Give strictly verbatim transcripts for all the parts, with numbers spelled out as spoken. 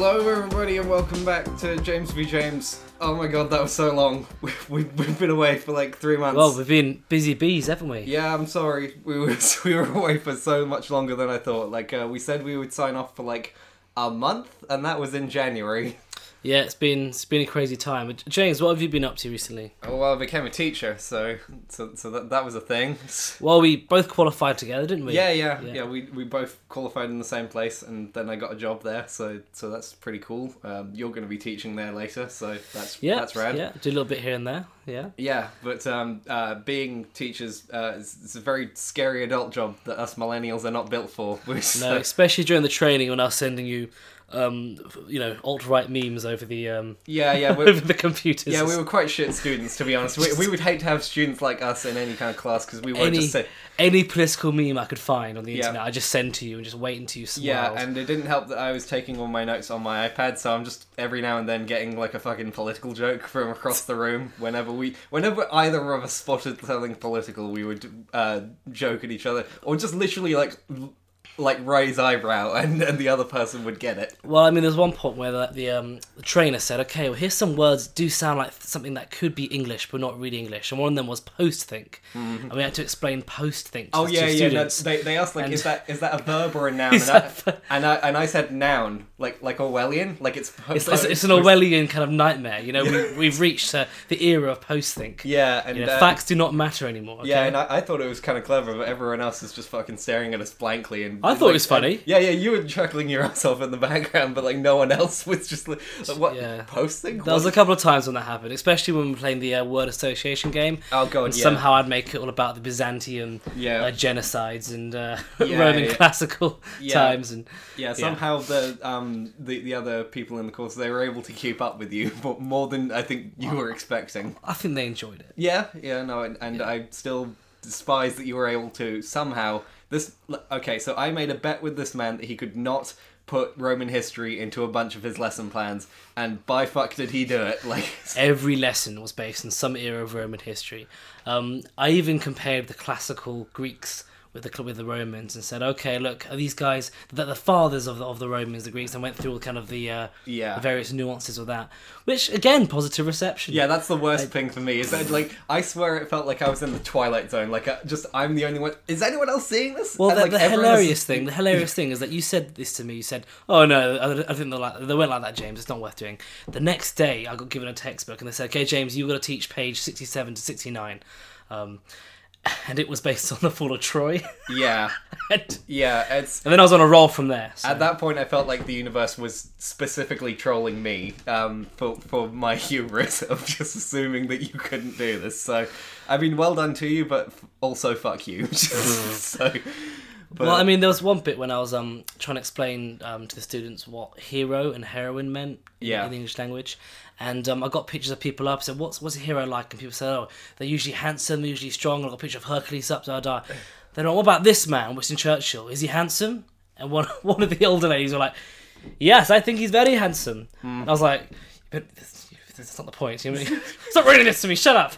Hello everybody and welcome back to James v. James. Oh my god, that was so long. We've, we've, we've been away for like three months. Well, we've been busy bees, haven't we? Yeah, I'm sorry. We were we were away for so much longer than I thought. Like, uh, we said we would sign off for like a month, and that was in January. Yeah, it's been it's been a crazy time. James, what have you been up to recently? Oh, well, I became a teacher, so so, so that, that was a thing. Well, we both qualified together, didn't we? Yeah, yeah, yeah. yeah we, we both qualified in the same place, and then I got a job there, so so that's pretty cool. Um, you're going to be teaching there later, so that's yeah, that's rad. Yeah, do a little bit here and there. Yeah. Yeah, but um, uh, being teachers uh, is, is a very scary adult job that us millennials are not built for. So. No, especially during the training when I was sending you. Um, you know, alt-right memes over the um, yeah, yeah, over the computers. Yeah, we were quite shit students, to be honest. We, we would hate to have students like us in any kind of class because we were any, just say any political meme I could find on the yeah. internet. I just send to you and just wait until you smile. Yeah, and it didn't help that I was taking all my notes on my iPad, so I'm just every now and then getting like a fucking political joke from across the room. Whenever we, whenever either of us spotted something political, we would uh, joke at each other or just literally like. like raise eyebrow and, and the other person would get it. Well, I mean, there's one point where the, the, um, the trainer said, okay, well, here's some words that do sound like something that could be English but not really English, and one of them was post-think, mm-hmm. and we had to explain post-think to oh, the yeah, two yeah, students. Oh, yeah, yeah, they asked, like, and... is that is that a verb or a noun? and, I, and, I, and I said noun, like like Orwellian, like it's... Po- it's, it's, it's an Orwellian kind of nightmare, you know, we, we've reached uh, the era of post-think. Yeah, and... You know, uh, facts do not matter anymore, okay? Yeah, and I, I thought it was kind of clever, but everyone else is just fucking staring at us blankly and... I thought like, it was funny. And, yeah, yeah, you were chuckling your ass off in the background, but like no one else was just like, like what? Yeah. Posting? What? There was a couple of times when that happened, especially when we were playing the uh, word association game. Oh god, and yeah. Somehow I'd make it all about the Byzantium yeah. uh, genocides and uh, yeah, Roman yeah. classical yeah. times, and yeah, somehow yeah. the um the, the other people in the course they were able to keep up with you, but more than I think you were expecting. I think they enjoyed it. Yeah, yeah, no, and, and yeah. I still despise that you were able to somehow. This okay, so I made a bet with this man that he could not put Roman history into a bunch of his lesson plans, and by fuck did he do it! Like every lesson was based on some era of Roman history. Um, I even compared the classical Greeks with the with the Romans and said, okay, look, are these guys the, the fathers of the, of the Romans, the Greeks, and went through all kind of the uh, yeah. the various nuances of that, which again, positive reception. Yeah, that's the worst I, thing for me is that like I swear it felt like I was in the Twilight Zone, like uh, just I'm the only one. Is anyone else seeing this? Well, and, the, like, the hilarious is... thing, the hilarious thing is that you said this to me. You said, oh no, I, I think they're like, they weren't like that, James. It's not worth doing. The next day, I got given a textbook and they said, okay, James, you've got to teach page sixty-seven to sixty-nine. Um, And it was based on the Fall of Troy. Yeah, and, yeah. It's and then I was on a roll from there. So. At that point, I felt like the universe was specifically trolling me um, for for my hubris of just assuming that you couldn't do this. So, I mean, well done to you, but also fuck you. so, but... well, I mean, there was one bit when I was um trying to explain um to the students what hero and heroine meant yeah. in the English language. And um, I got pictures of people up. I said, what's, what's a hero like? And people said, oh, they're usually handsome, they're usually strong. I got a picture of Hercules up, da da. Then, oh, what about this man, Winston Churchill? Is he handsome? And one one of the older ladies were like, yes, I think he's very handsome. Mm. And I was like, but this, this is not the point. You know, stop reading this to me, shut up.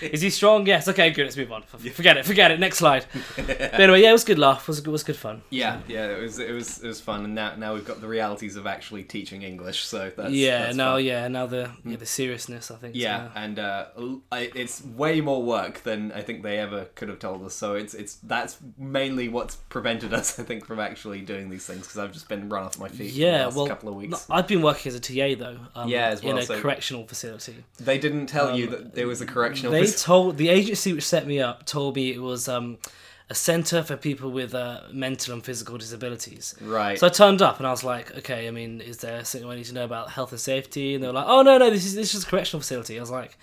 Is he strong? Yes, okay, good, let's move on. Forget it, forget it, next slide. But anyway, yeah, it was good laugh, it was, it was good fun. Yeah, so. yeah, it was it was, it was fun, and now, now we've got the realities of actually teaching English, so that's Yeah, that's now, fun. yeah, now the yeah, the seriousness, I think. Yeah, so. and uh, I, it's way more work than I think they ever could have told us, so it's it's that's mainly what's prevented us, I think, from actually doing these things, because I've just been run off my feet yeah, for the last well, couple of weeks. I've been working as a T A, though, um, yeah, as well, in a so. correction facility. They didn't tell um, you that there was a correctional facility. They faci- told the agency which set me up told me it was um, a centre for people with uh, mental and physical disabilities. Right. So I turned up and I was like, okay, I mean, is there something I need to know about health and safety? And they were like, oh no, no, this is this is a correctional facility. I was like,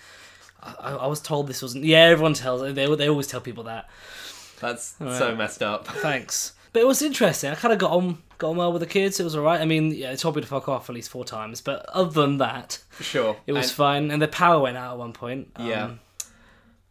I, I was told this wasn't. Yeah, everyone tells. They they always tell people that. That's right. So messed up. Thanks. But it was interesting. I kind of got on got on well with the kids. It was all right. I mean, yeah, they told me to fuck off at least four times. But other than that, sure, it was and, fine. And the power went out at one point. Um, yeah.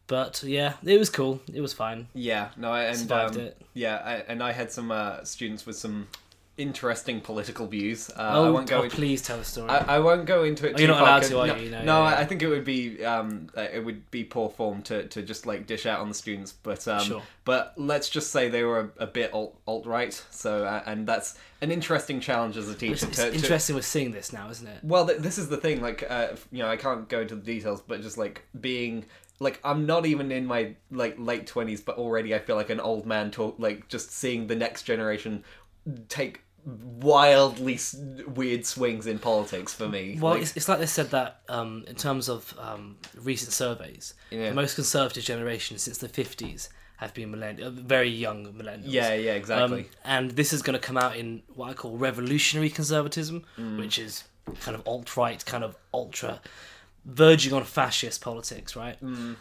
But yeah, it was cool. It was fine. Yeah. No, I and, survived um, it. Yeah, I, and I had some uh, students with some interesting political views. Uh, oh, I won't go oh into, please tell the story. I, I won't go into it. Oh, too you're not allowed to, are no, you? No, no yeah. I think it would be um, it would be poor form to, to just like dish out on the students. But um, sure. But let's just say they were a, a bit alt alt right. So uh, and that's an interesting challenge as a teacher. It's, to, it's to, interesting to, we're seeing this now, isn't it? Well, th- this is the thing. Like uh, you know, I can't go into the details, but just like being. Like, I'm not even in my, like, late twenties, but already I feel like an old man talk, like, just seeing the next generation take wildly s- weird swings in politics for me. Well, like, it's, it's like they said that, um, in terms of um, recent surveys, yeah. the most conservative generation since the fifties have been millennials, very young millennials. Yeah, yeah, exactly. Um, and this is going to come out in what I call revolutionary conservatism, mm. which is kind of alt-right, kind of ultra... verging on fascist politics, right? Mm.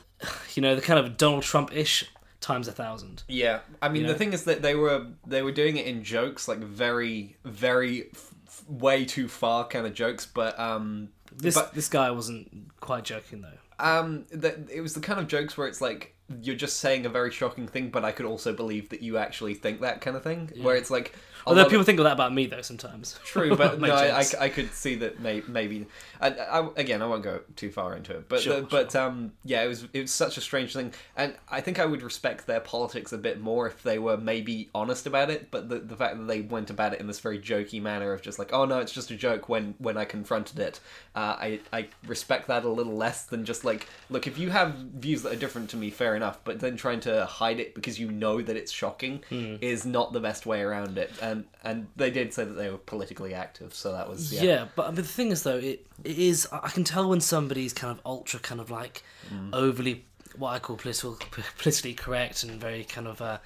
You know, the kind of Donald Trump-ish times a thousand. Yeah, I mean, you know? The thing is that they were they were doing it in jokes, like very, very, f- way too far kind of jokes. But um, this but, this guy wasn't quite joking though. Um, the, it was the kind of jokes where it's like you're just saying a very shocking thing, but I could also believe that you actually think that kind of thing. Yeah. Where it's like, although people think of that about me though sometimes. True, but no, I, I, I could see that may, maybe. I, I, again, I won't go too far into it, but sure, the, but sure. um, yeah, it was it was such a strange thing, and I think I would respect their politics a bit more if they were maybe honest about it. But the the fact that they went about it in this very jokey manner of just like, oh no, it's just a joke. When when I confronted it, uh, I I respect that a little less than just like, look, if you have views that are different to me, fair enough. But then trying to hide it because you know that it's shocking mm. is not the best way around it. And And, and they did say that they were politically active, so that was... Yeah, yeah but I mean, the thing is, though, it, it is... I can tell when somebody's kind of ultra, kind of like, mm. overly, what I call political, politically correct and very kind of, uh,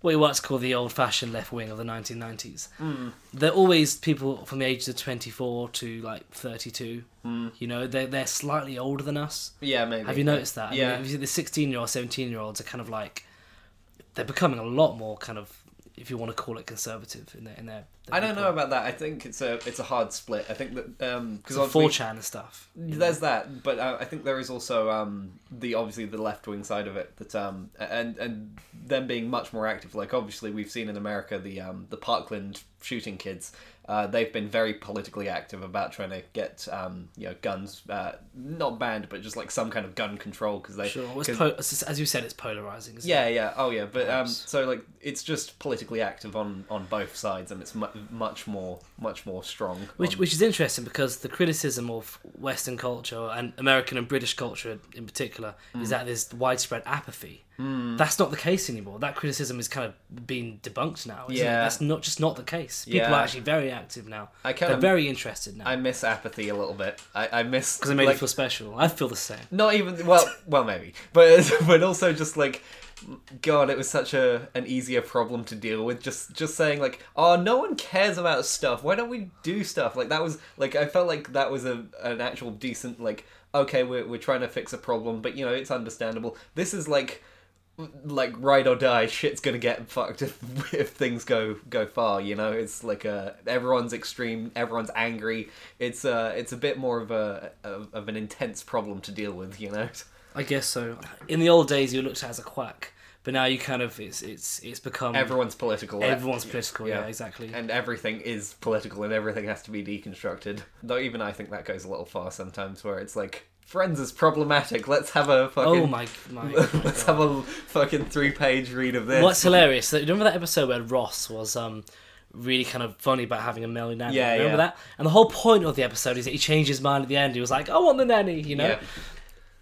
what you want to call the old-fashioned left wing of the nineteen nineties. Mm. They're always people from the ages of twenty-four to, like, thirty-two. Mm. You know, they're, they're slightly older than us. Yeah, maybe. Have you noticed that? Yeah. I mean, the sixteen-year-old, seventeen-year-olds are kind of like... They're becoming a lot more kind of... if you want to call it conservative in their... In their, their I don't people. know about that. I think it's a it's a hard split. I think that... Um, cause four chan and stuff. There's know? that, but uh, I think there is also um, the obviously the left-wing side of it, that um, and and them being much more active. Like, obviously, we've seen in America the um, the Parkland shooting kids. Uh, they've been very politically active about trying to get um, you know, guns, uh, not banned, but just like some kind of gun control, because they... Sure, it's po- as you said, it's polarising, isn't yeah, it? Yeah, yeah, oh yeah, but um, so like, it's just politically active on, on both sides, and it's mu- much more much more strong. Which on... which is interesting, because the criticism of Western culture, and American and British culture in particular, mm. is that there's widespread apathy. Mm. That's not the case anymore. That criticism is kind of being debunked now, isn't yeah. it? That's not just not the case. People yeah. are actually very active now. I kind They're of, very interested now. I miss apathy a little bit. I, I miss... Because it made like, you feel special. I feel the same. Not even... Well, well, maybe. But but also just like... God, it was such a an easier problem to deal with. Just just saying like, oh, no one cares about stuff. Why don't we do stuff? Like that was... Like, I felt like that was a an actual decent like, okay, we're we're trying to fix a problem, but, you know, it's understandable. This is like... like ride or die, shit's gonna get fucked if, if things go go far, you know. It's like a everyone's extreme, everyone's angry. It's uh it's a bit more of a of, of an intense problem to deal with, you know. I guess so. In the old days, you looked at as a quack, but now you kind of it's it's it's become everyone's political. Everyone's political, yeah, yeah, exactly. And everything is political, and everything has to be deconstructed. Though even I think that goes a little far sometimes, where it's like, Friends is problematic. Let's have a fucking... Oh my... my, my let's God. have a fucking three-page read of this. What's hilarious... Remember that episode where Ross was um, really kind of funny about having a male nanny? Yeah, Remember yeah. that? And the whole point of the episode is that he changed his mind at the end. He was like, I want the nanny, you know? Yeah.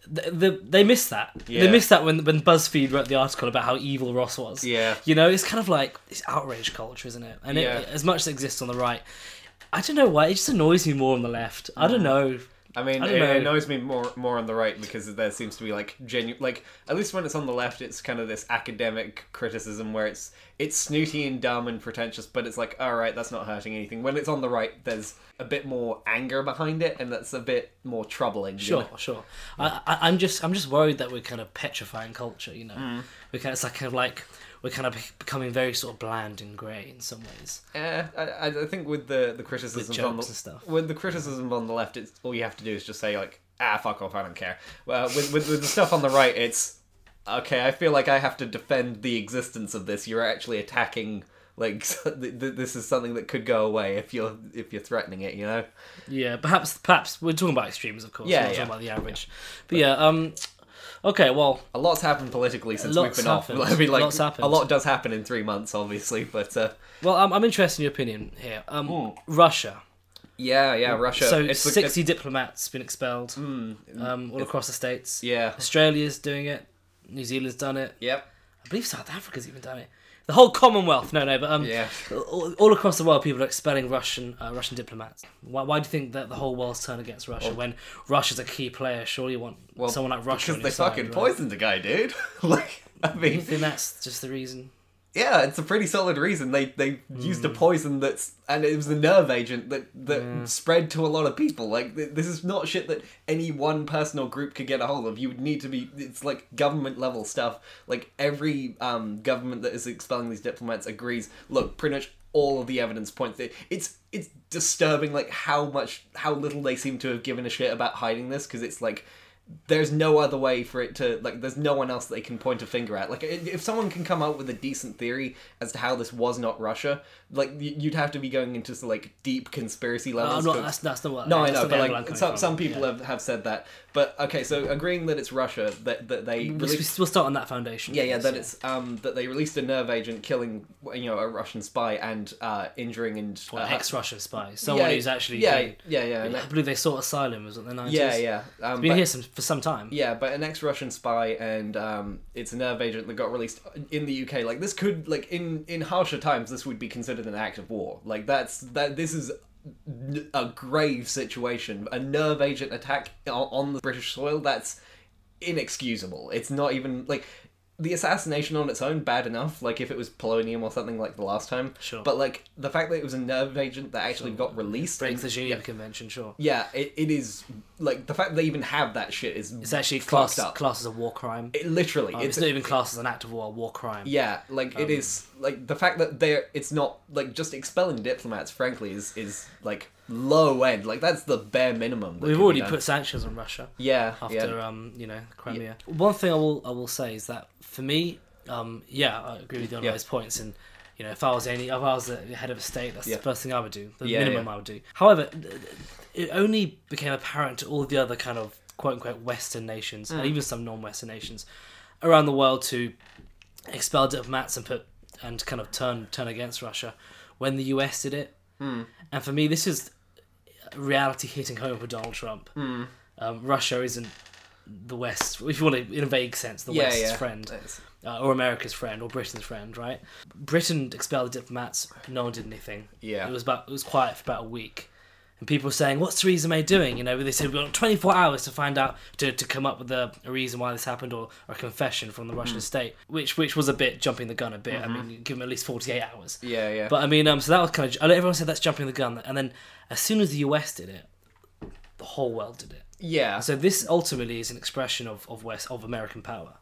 The, the, they missed that. Yeah. They missed that when when BuzzFeed wrote the article about how evil Ross was. Yeah. You know, it's kind of like... It's outrage culture, isn't it? And yeah. it, as much as it exists on the right... I don't know why. It just annoys me more on the left. Mm. I don't know... I mean, I it know. annoys me more more on the right, because there seems to be like genuine, like at least when it's on the left, it's kind of this academic criticism where it's it's snooty and dumb and pretentious, but it's like, all right, that's not hurting anything. When it's on the right, there's a bit more anger behind it, and that's a bit more troubling. Sure, you know? sure. I, I, I'm just I'm just worried that we're kind of petrifying culture. You know, mm. we kind of, it's like kind of like. We're kind of becoming very sort of bland and grey in some ways. Yeah, I, I think with the the criticisms on the stuff. With the criticism on the left, it's all you have to do is just say like, ah, fuck off, I don't care. Well, with with, with the stuff on the right, it's okay. I feel like I have to defend the existence of this. You're actually attacking Like, this is something that could go away if you're if you're threatening it, you know? Yeah, perhaps perhaps we're talking about extremes, of course. Yeah, we're not yeah. talking about the average. Yeah. But, but yeah, um, okay, well, a lot's happened politically since we've been happened. off. I mean, like, lots happened. A lot does happen in three months, obviously. But uh, well, I'm I'm interested in your opinion here. Um, mm. Russia. Yeah, yeah, Russia. So it's, sixty it's, diplomats been expelled mm, um, all across the states. Yeah, Australia's doing it. New Zealand's done it. Yep. I believe South Africa's even done it. The whole Commonwealth, no, no, but um, yeah. all, all across the world, people are expelling Russian uh, Russian diplomats. Why, why do you think that the whole world's turned against Russia well, when Russia's a key player? Surely you want well, someone like Russia because on your they side, fucking right? poisoned the guy, dude. Like, I mean, do you think that's just the reason? Yeah, it's a pretty solid reason. They they mm. used a poison that's and it was the nerve agent that that yeah. spread to a lot of people. Like, this is not shit that any one person or group could get a hold of. You would need to be. It's like government level stuff. Like, every um, government that is expelling these diplomats agrees. Look, pretty much all of the evidence points. It, it's it's disturbing. Like, how much how little they seem to have given a shit about hiding this, because it's like, there's no other way for it to, like, there's no one else they can point a finger at. Like, if someone can come up with a decent theory as to how this was not Russia, like, you'd have to be going into, like, deep conspiracy levels. No, I'm not, that's, that's not what... No, I know, but, like, some, some people yeah. have, have said that. But, okay, so agreeing that it's Russia, that, that they... Released, we'll start on that foundation. Yeah, yeah, that yeah. it's, um, that they released a nerve agent killing, you know, a Russian spy and, uh, injuring and... Uh, well, an ex-Russian spy. Someone yeah, who's actually... Yeah, been, yeah, yeah. I, mean, I believe they sought asylum, was it, in the nineties? Yeah, yeah. Um, been but, here since... for some time. Yeah, but an ex-Russian spy and um, it's a nerve agent that got released in the U K. Like, this could, like, in, in harsher times, this would be considered an act of war. Like, that's, that this is a grave situation. A nerve agent attack on the British soil, that's inexcusable. It's not even, like, the assassination on its own, bad enough, like, if it was polonium or something like the last time. Sure. But, like, the fact that it was a nerve agent that actually sure. got released... Breaks the Geneva yeah, Convention, sure. Yeah, it, it is... Like, the fact that they even have that shit is... It's actually classed class as a war crime. It, literally. Um, it's, it's not even classed as an act of war, a war crime. Yeah, like, um, it is... Like, the fact that they're... It's not... Like, just expelling diplomats, frankly, is, is like, low end. Like, that's the bare minimum. We've already put sanctions on Russia. Yeah, After, yeah. um, you know, Crimea. Yeah. One thing I will I will say is that, for me, um, yeah, I agree with you on yeah. those points. And, you know, if I was any, if I was the head of a state, that's yeah. the first thing I would do. The yeah, minimum yeah. I would do. However, it only became apparent to all the other kind of quote-unquote Western nations, mm. and even some non-Western nations around the world, to expel diplomats and put and kind of turn turn against Russia when the U S did it. Mm. And for me, this is reality hitting home for Donald Trump. Mm. Um, Russia isn't the West, if you want to, in a vague sense, the yeah, West's yeah. friend, uh, or America's friend, or Britain's friend, right? Britain expelled the diplomats, but no one did anything. Yeah, it was about it was quiet for about a week, and people were saying, "What's Theresa May doing?" You know, they said, "We've got twenty-four hours to find out to, to come up with a, a reason why this happened, or, or a confession from the Russian mm. state," which which was a bit jumping the gun a bit. Mm-hmm. I mean, give them at least forty-eight hours. Yeah, yeah. But I mean, um, so that was kind of everyone said that's jumping the gun, and then as soon as the U S did it, the whole world did it. Yeah. So this ultimately is an expression of, of West of American power.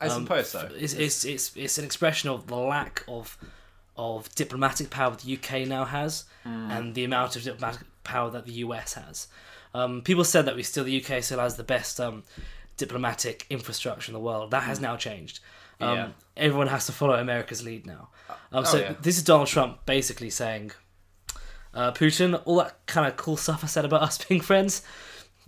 I um, suppose so. It's, it's it's it's an expression of the lack of of diplomatic power that the U K now has, mm. and the amount of diplomatic power that the U S has. Um, people said that we still the U K still has the best um, diplomatic infrastructure in the world. That has mm. now changed. Um, yeah. Everyone has to follow America's lead now. Um, oh, so yeah. this is Donald Trump basically saying, uh, Putin, all that kind of cool stuff I said about us being friends.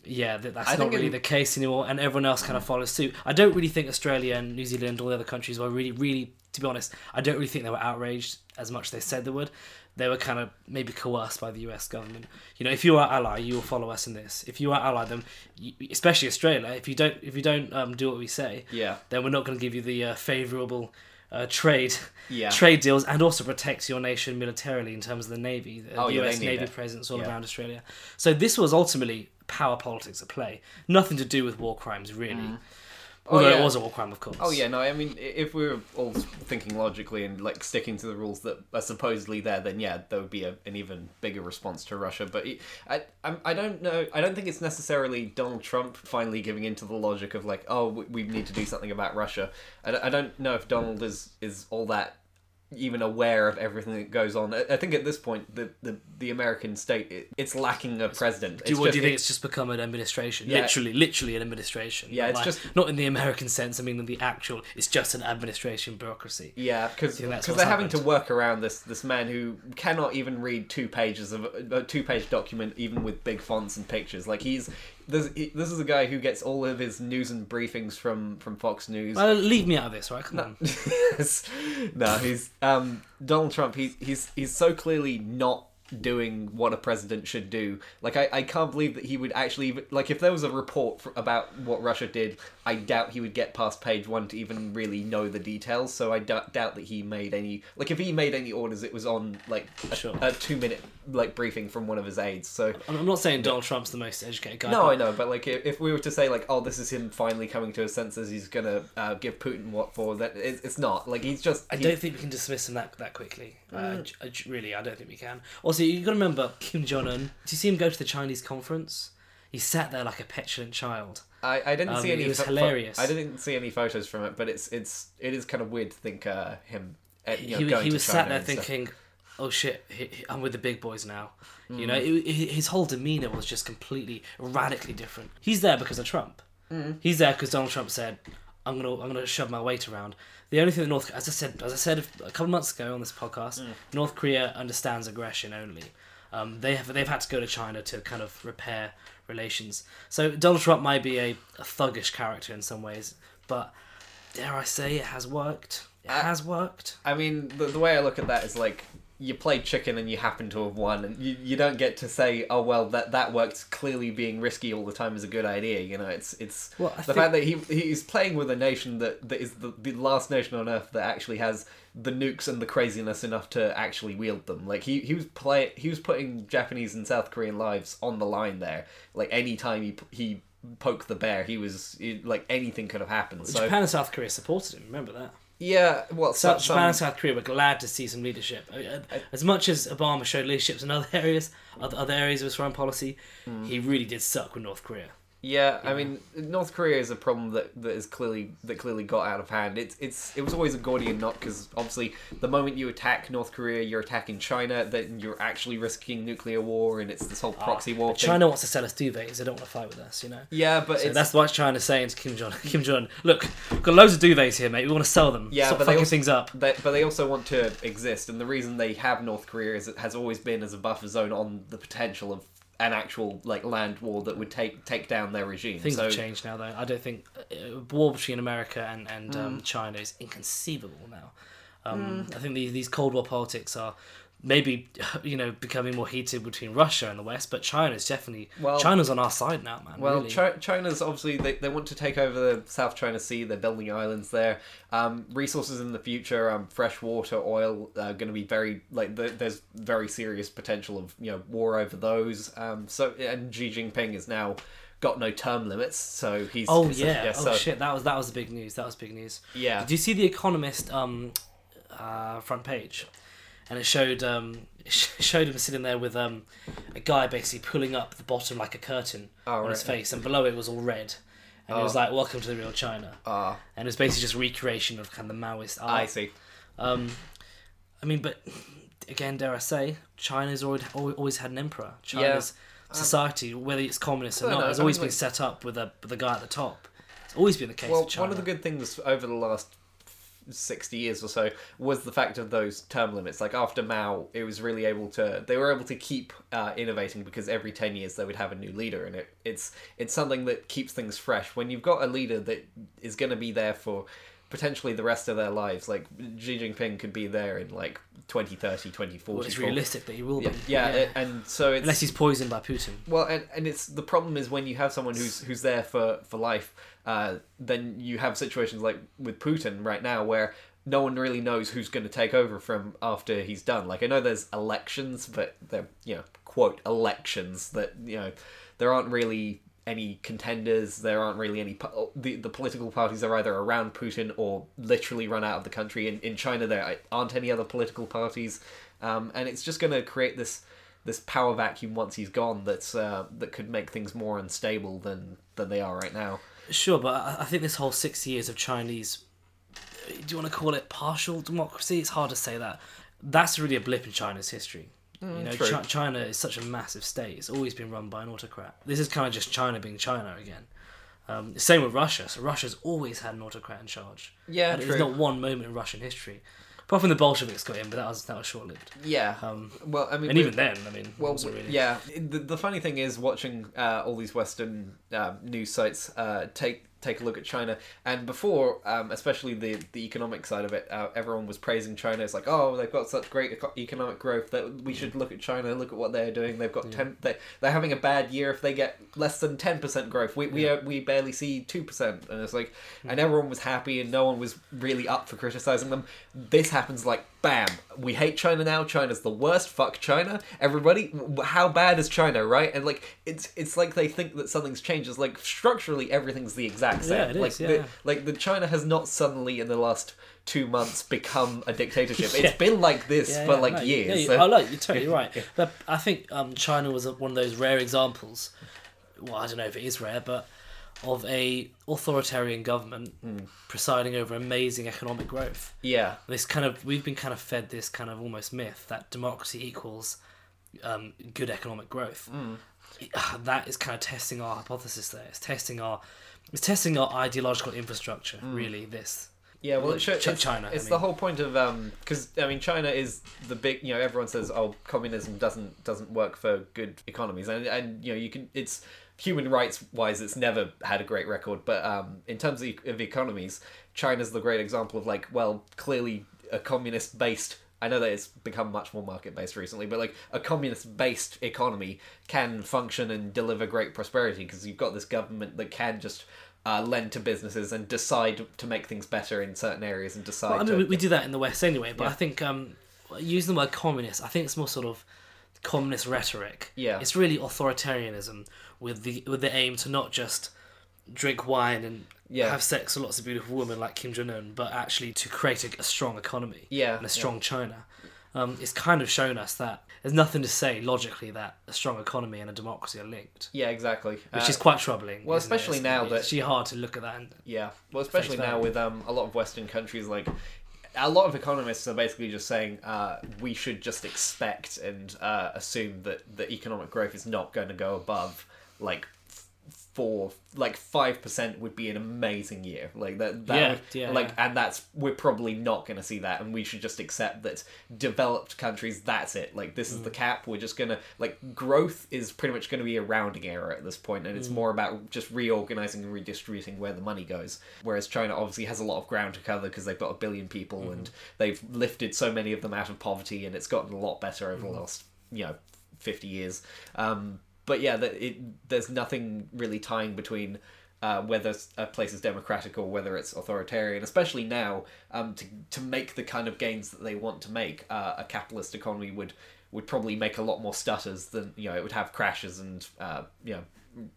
Yeah, that's I not really it... the case anymore, and everyone else kind of follows suit. I don't really think Australia and New Zealand, all the other countries, were really, really, to be honest, I don't really think they were outraged as much as they said they would. They were kind of maybe coerced by the U S government. You know, if you are our ally, you will follow us in this. If you are ally, then, you, especially Australia, if you don't, if you don't um, do what we say, yeah. then we're not going to give you the uh, favourable uh, trade yeah. trade deals, and also protects your nation militarily in terms of the Navy, the oh, U S yeah, Navy it. presence all yeah. around Australia. So this was ultimately power politics at play. Nothing to do with war crimes, really. Mm. Oh, Although yeah. it was a war crime, of course. Oh, yeah, no, I mean, if we were all thinking logically and, like, sticking to the rules that are supposedly there, then, yeah, there would be a, an even bigger response to Russia. But I, I I don't know, I don't think it's necessarily Donald Trump finally giving in to the logic of, like, oh, we, we need to do something about Russia. I, I don't know if Donald is, is all that even aware of everything that goes on. I think at this point, the the, the American state, it, it's lacking a president. It's do, just, what do you think? It's just become an administration. Yeah. Literally, literally an administration. Yeah, it's like, just... Not in the American sense, I mean in the actual, it's just an administration bureaucracy. Yeah, because they're happened. having to work around this this man who cannot even read two pages of a two-page document, even with big fonts and pictures. Like, he's... This, this is a guy who gets all of his news and briefings from, from Fox News. Well, leave me out of this, right? Come no. on. No, he's um, Donald Trump. He's he's he's so clearly not doing what a president should do. Like, I, I can't believe that he would actually even, like, if there was a report for, about what Russia did, I doubt he would get past page one to even really know the details. So I d- doubt that he made any, like, if he made any orders, it was on like a, sure. a two minute like briefing from one of his aides. So I'm not saying Donald Trump's the most educated guy. No, but... I know, but like if we were to say like, oh, this is him finally coming to his senses, he's gonna uh, give Putin what for, that it's not. Like, he's just. I he's... don't think we can dismiss him that that quickly. Uh, mm. Really, I don't think we can. Also, you've got to remember Kim Jong-un. Did you see him go to the Chinese conference? He sat there like a petulant child. I, I didn't um, see any. It was fo- hilarious. Fo- I didn't see any photos from it, but it's it's it is kind of weird to think uh, him. Uh, you know, he going he to was China sat there thinking, stuff. "Oh shit, he, he, I'm with the big boys now." Mm. You know, it, it, his whole demeanor was just completely radically different. He's there because of Trump. Mm. He's there because Donald Trump said, "I'm gonna I'm gonna shove my weight around." The only thing that North, as I said, as I said a couple months ago on this podcast, mm. North Korea understands aggression only. Um, they have they've had to go to China to kind of repair relations. So Donald Trump might be a, a thuggish character in some ways, but dare I say, it has worked. It I, has worked. I mean, the the way I look at that is like, you play chicken and you happen to have won, and you, you don't get to say, oh well, that that worked. Clearly, being risky all the time is a good idea. You know, it's it's well, the think... fact that he he's playing with a nation that, that is the, the last nation on earth that actually has the nukes and the craziness enough to actually wield them. Like he he was play he was putting Japanese and South Korean lives on the line there. Like any time he he poked the bear, he was he, like anything could have happened. Well, so... Japan and South Korea supported him. Remember that. Yeah, well, so, some... Japan and South Korea were glad to see some leadership. As much as Obama showed leadership in other areas, other, other areas of his foreign policy, mm. he really did suck with North Korea. Yeah, yeah, I mean, North Korea is a problem that, that is clearly that clearly got out of hand. It's it's it was always a Gordian knot, because obviously the moment you attack North Korea, you're attacking China. Then you're actually risking nuclear war, and it's this whole proxy oh, war thing. China wants to sell us duvets; they don't want to fight with us, you know. Yeah, but so it's... that's what China's saying to Kim Jong Kim Jong. Look, we've got loads of duvets here, mate. We want to sell them. Yeah, Stop but fucking they also, things up. They, but they also want to exist, and the reason they have North Korea is it has always been as a buffer zone on the potential of an actual like land war that would take take down their regime. Things so, have changed now, though. I don't think uh, war between America and and mm. um, China is inconceivable now. Um, mm. I think these these Cold War politics are maybe you know becoming more heated between Russia and the West, but China's definitely well, China's on our side now, man. Well, really. Chi- China's obviously they, they want to take over the South China Sea. They're building islands there. Um, resources in the future, um, fresh water, oil, uh, going to be very like the, there's very serious potential of you know war over those. Um, so and Xi Jinping has now got no term limits, so he's oh yeah, yeah oh so, shit that was that was big news that was big news yeah. Did you see The Economist um, uh, front page? And it showed um, it showed him sitting there with um, a guy basically pulling up the bottom like a curtain oh, on right. his face, and below it was all red. And oh. it was like, welcome to the real China. Oh. And it was basically just recreation of kind of the Maoist art. I see. Um, I mean, but again, dare I say, China's already, always had an emperor. China's yeah. society, whether it's communist or not, know. has always I mean, been like... set up with a, with a guy at the top. It's always been the case well, of China. One of the good things over the last... sixty years or so was the fact of those term limits. Like after Mao, it was really able to they were able to keep uh, innovating, because every ten years they would have a new leader, and it it's it's something that keeps things fresh. When you've got a leader that is going to be there for potentially the rest of their lives, like Xi Jinping could be there in like twenty thirty, twenty forty. Well, it's realistic that he will be. Yeah, yeah, yeah. And so it's... Unless he's poisoned by Putin. Well, and, and it's the problem is when you have someone who's who's there for, for life, uh, then you have situations like with Putin right now where no one really knows who's going to take over from after he's done. Like, I know there's elections, but they're, you know, quote, elections that, you know, there aren't really... any contenders, there aren't really any... The, the political parties are either around Putin or literally run out of the country. In, in China, there aren't any other political parties. Um, and it's just going to create this this power vacuum once he's gone that's uh, that could make things more unstable than, than they are right now. Sure, but I think this whole six years of Chinese do you want to call it partial democracy? It's hard to say that. That's really a blip in China's history. Mm, you know, Ch- China is such a massive state. It's always been run by an autocrat. This is kind of just China being China again. Um, same with Russia. So Russia's always had an autocrat in charge. Yeah, and true. There's not one moment in Russian history. Apart from the Bolsheviks got in, but that was that was short-lived. Yeah. Um, well, I mean, and even then, I mean, well, wasn't really. Yeah. The, the funny thing is, watching uh, all these Western uh, news sites uh, take take a look at China, and before, um, especially the the economic side of it, uh, everyone was praising China. It's like, oh, they've got such great eco- economic growth that we should look at China. Look at what they're doing. They've got yeah. ten. They, they're having a bad year if they get less than ten percent growth. We we yeah. are, we barely see two percent, and it's like, mm-hmm. and everyone was happy, and no one was really up for criticizing them. This happens like bam. We hate China now. China's the worst. Fuck China. Everybody, how bad is China, right? And like, it's it's like they think that something's changed. It's like structurally everything's the exact. Yeah, it like, is, yeah. the, like the China has not suddenly in the last two months become a dictatorship. yeah. It's been like this yeah, for yeah, like no, years. Yeah, you, so. Oh, no, you're totally right. yeah. But I think um, China was one of those rare examples. Well, I don't know if it is rare, but of a authoritarian government mm. presiding over amazing economic growth. Yeah, this kind of we've been kind of fed this kind of almost myth that democracy equals um, good economic growth. Mm. That is kind of testing our hypothesis there. It's testing our. It's testing our ideological infrastructure, mm. really, this. Yeah, well, it should, Ch- it's China. It's I mean. the whole point of, um, because, I mean, China is the big, you know, everyone says, oh, communism doesn't doesn't work for good economies. And, and you know, you can, it's, human rights-wise, it's never had a great record. But um, in terms of, of economies, China's the great example of, like, well, clearly a communist-based, I know that it's become much more market-based recently, but, like, a communist-based economy can function and deliver great prosperity because you've got this government that can just... Uh, lend to businesses and decide to make things better in certain areas and decide well, I mean, to... We, we do that in the West anyway, but yeah. I think, um, using the word communist, I think it's more sort of communist rhetoric. Yeah. It's really authoritarianism with the with the aim to not just drink wine and yeah. have sex with lots of beautiful women like Kim Jong-un, but actually to create a, a strong economy yeah. and a strong yeah. China. Um, it's kind of shown us that there's nothing to say logically that a strong economy and a democracy are linked. Yeah, exactly. Which uh, is quite troubling. Well, especially it? now it's that... It's really hard to look at that. And yeah. Well, especially now with um, a lot of Western countries, like... A lot of economists are basically just saying uh, we should just expect and uh, assume that the economic growth is not going to go above, like... For like five percent would be an amazing year, like that. that yeah, would, yeah, like, yeah. And that's we're probably not going to see that, and we should just accept that developed countries. That's it. Like this mm. is the cap. We're just gonna like growth is pretty much going to be a rounding error at this point, and it's mm. more about just reorganizing and redistributing where the money goes. Whereas China obviously has a lot of ground to cover because they've got a billion people mm. and they've lifted so many of them out of poverty, and it's gotten a lot better over mm. the last you know fifty years. Um, But yeah, that it there's nothing really tying between uh, whether a place is democratic or whether it's authoritarian. Especially now, um, to to make the kind of gains that they want to make, uh, a capitalist economy would would probably make a lot more stutters than you know it would have crashes and uh, you know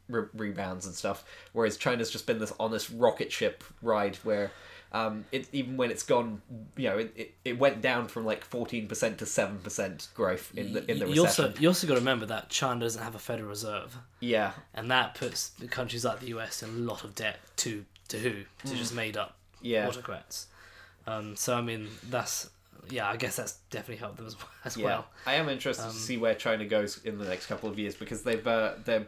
re- rebounds and stuff. Whereas China's just been this on this rocket ship ride where. Um, it, even when it's gone, you know, it, it, it went down from like fourteen percent to seven percent growth in the in the you recession. Also, you also got to remember that China doesn't have a Federal Reserve. Yeah. And that puts countries like the U S in a lot of debt to, to who? To mm. just made up yeah. autocrats. Um, so, I mean, that's... Yeah, I guess that's definitely helped them as, as yeah. well. I am interested um, to see where China goes in the next couple of years because they've... Uh, they're,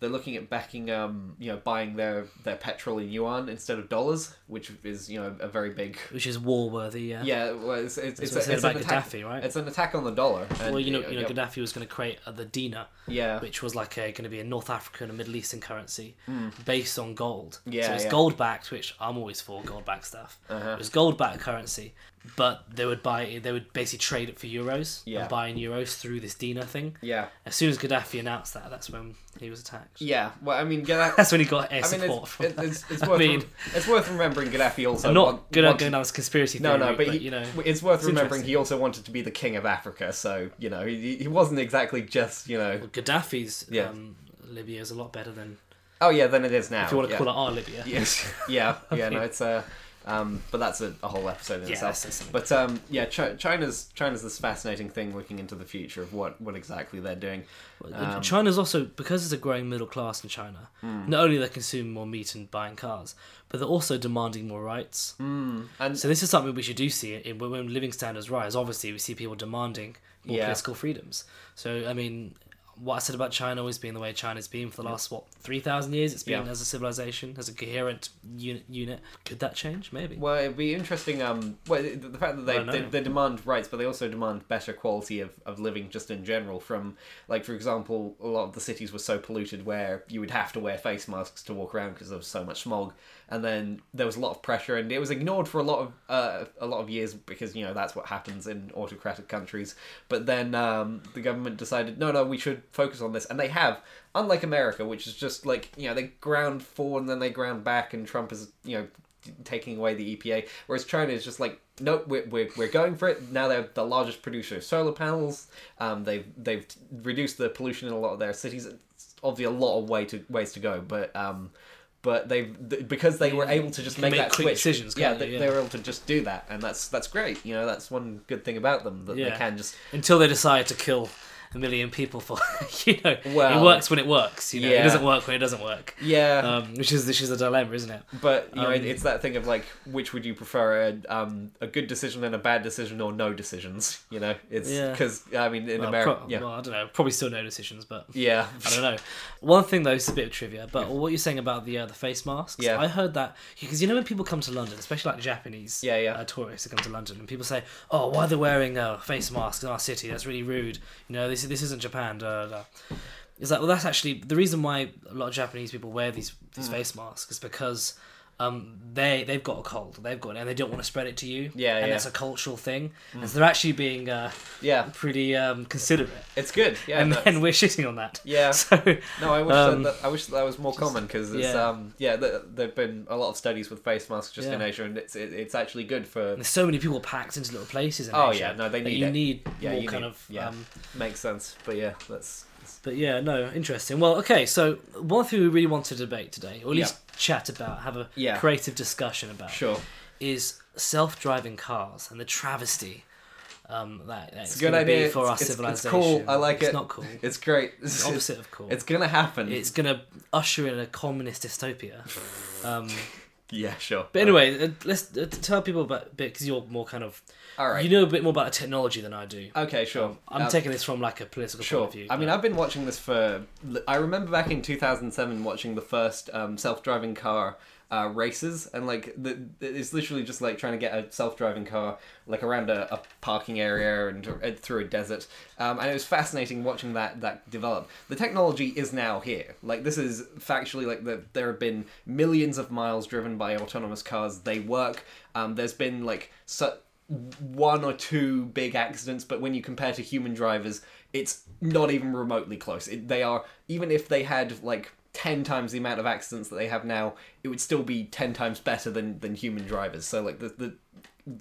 They're looking at backing, um, you know, buying their, their petrol in yuan instead of dollars, which is, you know, a very big... Which is war-worthy, yeah. Yeah, well, it's, it's, it's, it's, a, it's about an attack... Gaddafi, right? It's an attack on the dollar. And, well, you know, you know, yeah. Gaddafi was going to create the Dina, yeah. which was like a going to be a North African and Middle Eastern currency mm. based on gold. Yeah, so it's yeah. gold-backed, which I'm always for, gold-backed stuff. Uh-huh. It was gold-backed currency, but they would buy, they would basically trade it for euros yeah. and buy in euros through this Dina thing. Yeah. As soon as Gaddafi announced that, that's when he was attacked. Yeah, well, I mean, Gaddafi... That's when he got air support from... I mean, it's, it's, it's, it's, worth, I mean... it's worth remembering Gaddafi also... I'm not going to go down this conspiracy theory, no, no, but, but he, you know... It's worth it's remembering he also wanted to be the king of Africa, so, you know, he, he wasn't exactly just, you know... Well, Gaddafi's yeah. um, Libya is a lot better than... Oh, yeah, than it is now. If you want to yeah. call it our Libya. Yes. Yeah, yeah, no, it's... Uh, Um, but that's a, a whole episode in yeah, itself. But um, yeah, Ch- China's China's this fascinating thing looking into the future of what, what exactly they're doing. Um, China's also, because there's a growing middle class in China, mm. not only they're consuming more meat and buying cars, but they're also demanding more rights. Mm. And so this is something we should do see in, when living standards rise. Obviously, we see people demanding more yeah. political freedoms. So, I mean... what I said about China always being the way China's been for the last, what, three thousand years? It's been yeah. as a civilization, as a coherent unit. unit. Could that change? Maybe. Well, it'd be interesting. Um, well, the fact that they, they, they demand rights, but they also demand better quality of, of living just in general from, like, for example, a lot of the cities were so polluted where you would have to wear face masks to walk around because there was so much smog. And then there was a lot of pressure, and it was ignored for a lot of uh, a lot of years because, you know, that's what happens in autocratic countries. But then um, the government decided, no, no, we should focus on this, and they have. Unlike America, which is just like, you know, they ground forward and then they ground back, and Trump is, you know, taking away the E P A, whereas China is just like, nope, we're we're, we're going for it. Now they're the largest producer of solar panels. Um, they've they've reduced the pollution in a lot of their cities. It's obviously a lot of way to ways to go, but. Um, But they, because they were able to just make, make that quick switch, decisions. Yeah, they, yeah, they were able to just do that, and that's that's great. You know, that's one good thing about them that yeah. they can just until they decide to kill a million people for you know. Well, it works when it works. You know, yeah. it doesn't work when it doesn't work. Yeah, um, which is which is a dilemma, isn't it? But you um, know, it, it's that thing of like, which would you prefer, a um, a good decision and a bad decision, or no decisions? You know, it's because yeah. I mean, in well, America, pro- yeah. well, I don't know, probably still no decisions, but yeah, I don't know. One thing, though, is a bit of trivia, but yeah. what you're saying about the uh, the face masks, yeah. I heard that, because you know when people come to London, especially like Japanese yeah, yeah. Uh, tourists who come to London, and people say, oh, why are they wearing uh, face masks in our city? That's really rude. You know, this this isn't Japan. Duh, duh, duh. It's like, well, that's actually, the reason why a lot of Japanese people wear these, these mm. face masks is because um, they, they've got a cold, they've got and they don't want to spread it to you. Yeah, And yeah. that's a cultural thing. Mm. And so they're actually being uh, yeah. pretty um, considerate. It's good. Yeah, and that's... then we're shitting on that. Yeah. So, no, I wish, um, that, that, I wish that, that was more just, common, because yeah, um, yeah the, there have been a lot of studies with face masks just yeah. in Asia, and it's it, it's actually good for... And there's so many people packed into little places in oh, Asia. Oh, yeah, no, they need you it. Need yeah, more you kind need, of... Yeah. Um, makes sense. But yeah, that's... But yeah, no, interesting. Well, okay, so one thing we really want to debate today, or at least yeah. chat about, have a yeah. creative discussion about, sure. is self-driving cars and the travesty um, that it's, it's going to be for our it's, civilization. It's cool, I like it's it. It's not cool. It's great. It's, it's the opposite of cool. It's going to happen. It's going to usher in a communist dystopia. Um, yeah, sure. But anyway, right. let's tell people about a bit, because you're more kind of... All right. You know a bit more about the technology than I do. Okay, sure. Um, I'm um, taking this from like a political sure. point of view. I mean, I've been watching this for... I remember back in two thousand seven watching the first um, self-driving car uh, races, and like the, it's literally just like trying to get a self-driving car like around a, a parking area and, and through a desert. Um, and it was fascinating watching that that develop. The technology is now here. Like this is factually like the, there have been millions of miles driven by autonomous cars. They work. Um, there's been like... So, one or two big accidents, but when you compare to human drivers, it's not even remotely close. It, they are, even if they had like ten times the amount of accidents that they have now, it would still be ten times better than than human drivers. So like the the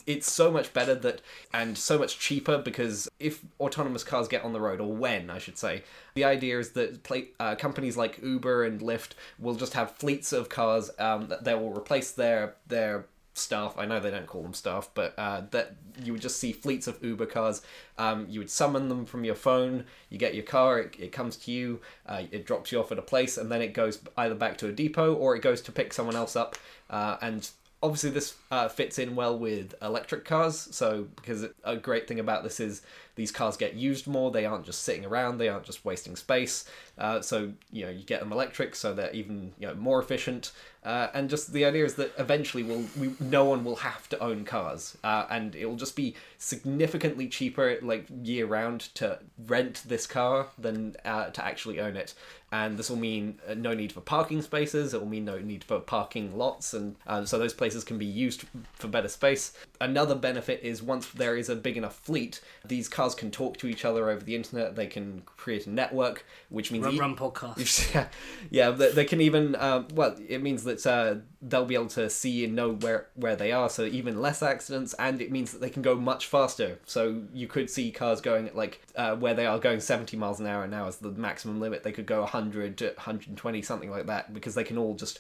it's so much better that, and so much cheaper, because if autonomous cars get on the road, or when, I should say, the idea is that play, uh, companies like Uber and Lyft will just have fleets of cars um, that they will replace their their staff. I know they don't call them staff, but uh, that you would just see fleets of Uber cars. Um, you would summon them from your phone, you get your car, it, it comes to you, uh, it drops you off at a place, and then it goes either back to a depot or it goes to pick someone else up. Uh, and obviously this uh, fits in well with electric cars, so because a great thing about this is these cars get used more, they aren't just sitting around, they aren't just wasting space. Uh, so, you know, you get them electric, so they're even, you know, more efficient. Uh, and just the idea is that eventually we'll, we, no one will have to own cars, uh, and it will just be significantly cheaper, like year round, to rent this car than uh, to actually own it. And this will mean uh, no need for parking spaces. It will mean no need for parking lots, and uh, so those places can be used for better space. Another benefit is once there is a big enough fleet, these cars can talk to each other over the internet. They can create a network, which means run, e- run podcasts. Yeah, yeah. They, they can even um, well, it means that. That uh, they'll be able to see and know where, where they are, so even less accidents, and it means that they can go much faster. So you could see cars going at like uh, where they are going seventy miles an hour, and now is the maximum limit. They could go one hundred, one hundred twenty, something like that, because they can all just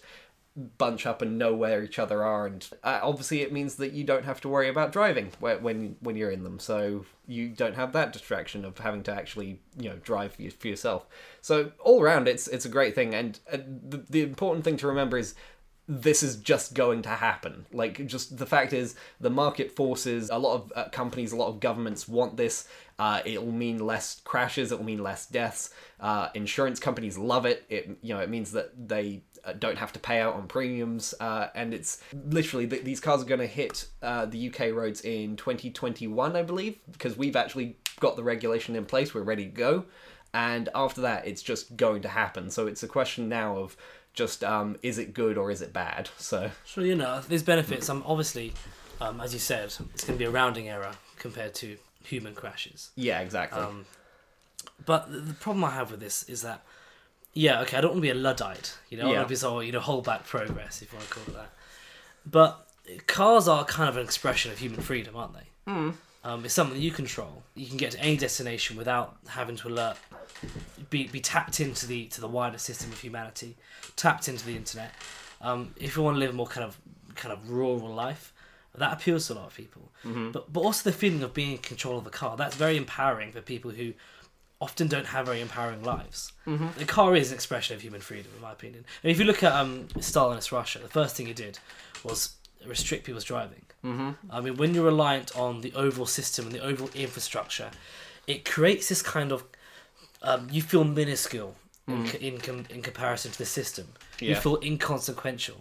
bunch up and know where each other are, and uh, obviously it means that you don't have to worry about driving when when you're in them, so you don't have that distraction of having to actually, you know, drive for, you, for yourself. So all around, it's it's a great thing, and uh, the, the important thing to remember is this is just going to happen. Like, just the fact is, the market forces, a lot of uh, companies, a lot of governments want this. Uh, it'll mean less crashes, it'll mean less deaths. Uh, insurance companies love it. It, you know, it means that they uh, don't have to pay out on premiums. Uh, and it's literally, th- these cars are going to hit uh, the U K roads in twenty twenty-one, I believe, because we've actually got the regulation in place, we're ready to go. And after that, it's just going to happen. So it's a question now of, Just, um, is it good or is it bad? So, sure, you know, there's benefits. Um, obviously, um, as you said, it's going to be a rounding error compared to human crashes. Yeah, exactly. Um, but the problem I have with this is that, yeah, okay, I don't want to be a Luddite. You know, yeah. I want to be so, you know, hold back progress, if you want to call it that. But cars are kind of an expression of human freedom, aren't they? Mm. Um, it's something that you control. You can get to any destination without having to alert, be be tapped into the to the wider system of humanity, tapped into the internet. Um, if you want to live a more kind of kind of rural life, that appeals to a lot of people. Mm-hmm. But but also the feeling of being in control of a car, that's very empowering for people who often don't have very empowering lives. Mm-hmm. The car is an expression of human freedom, in my opinion. And if you look at um, Stalinist Russia, the first thing he did was restrict people's driving. Mm-hmm. I mean, when you're reliant on the overall system and the overall infrastructure, it creates this kind of um, you feel minuscule mm. in, in in comparison to the system. Yeah. You feel inconsequential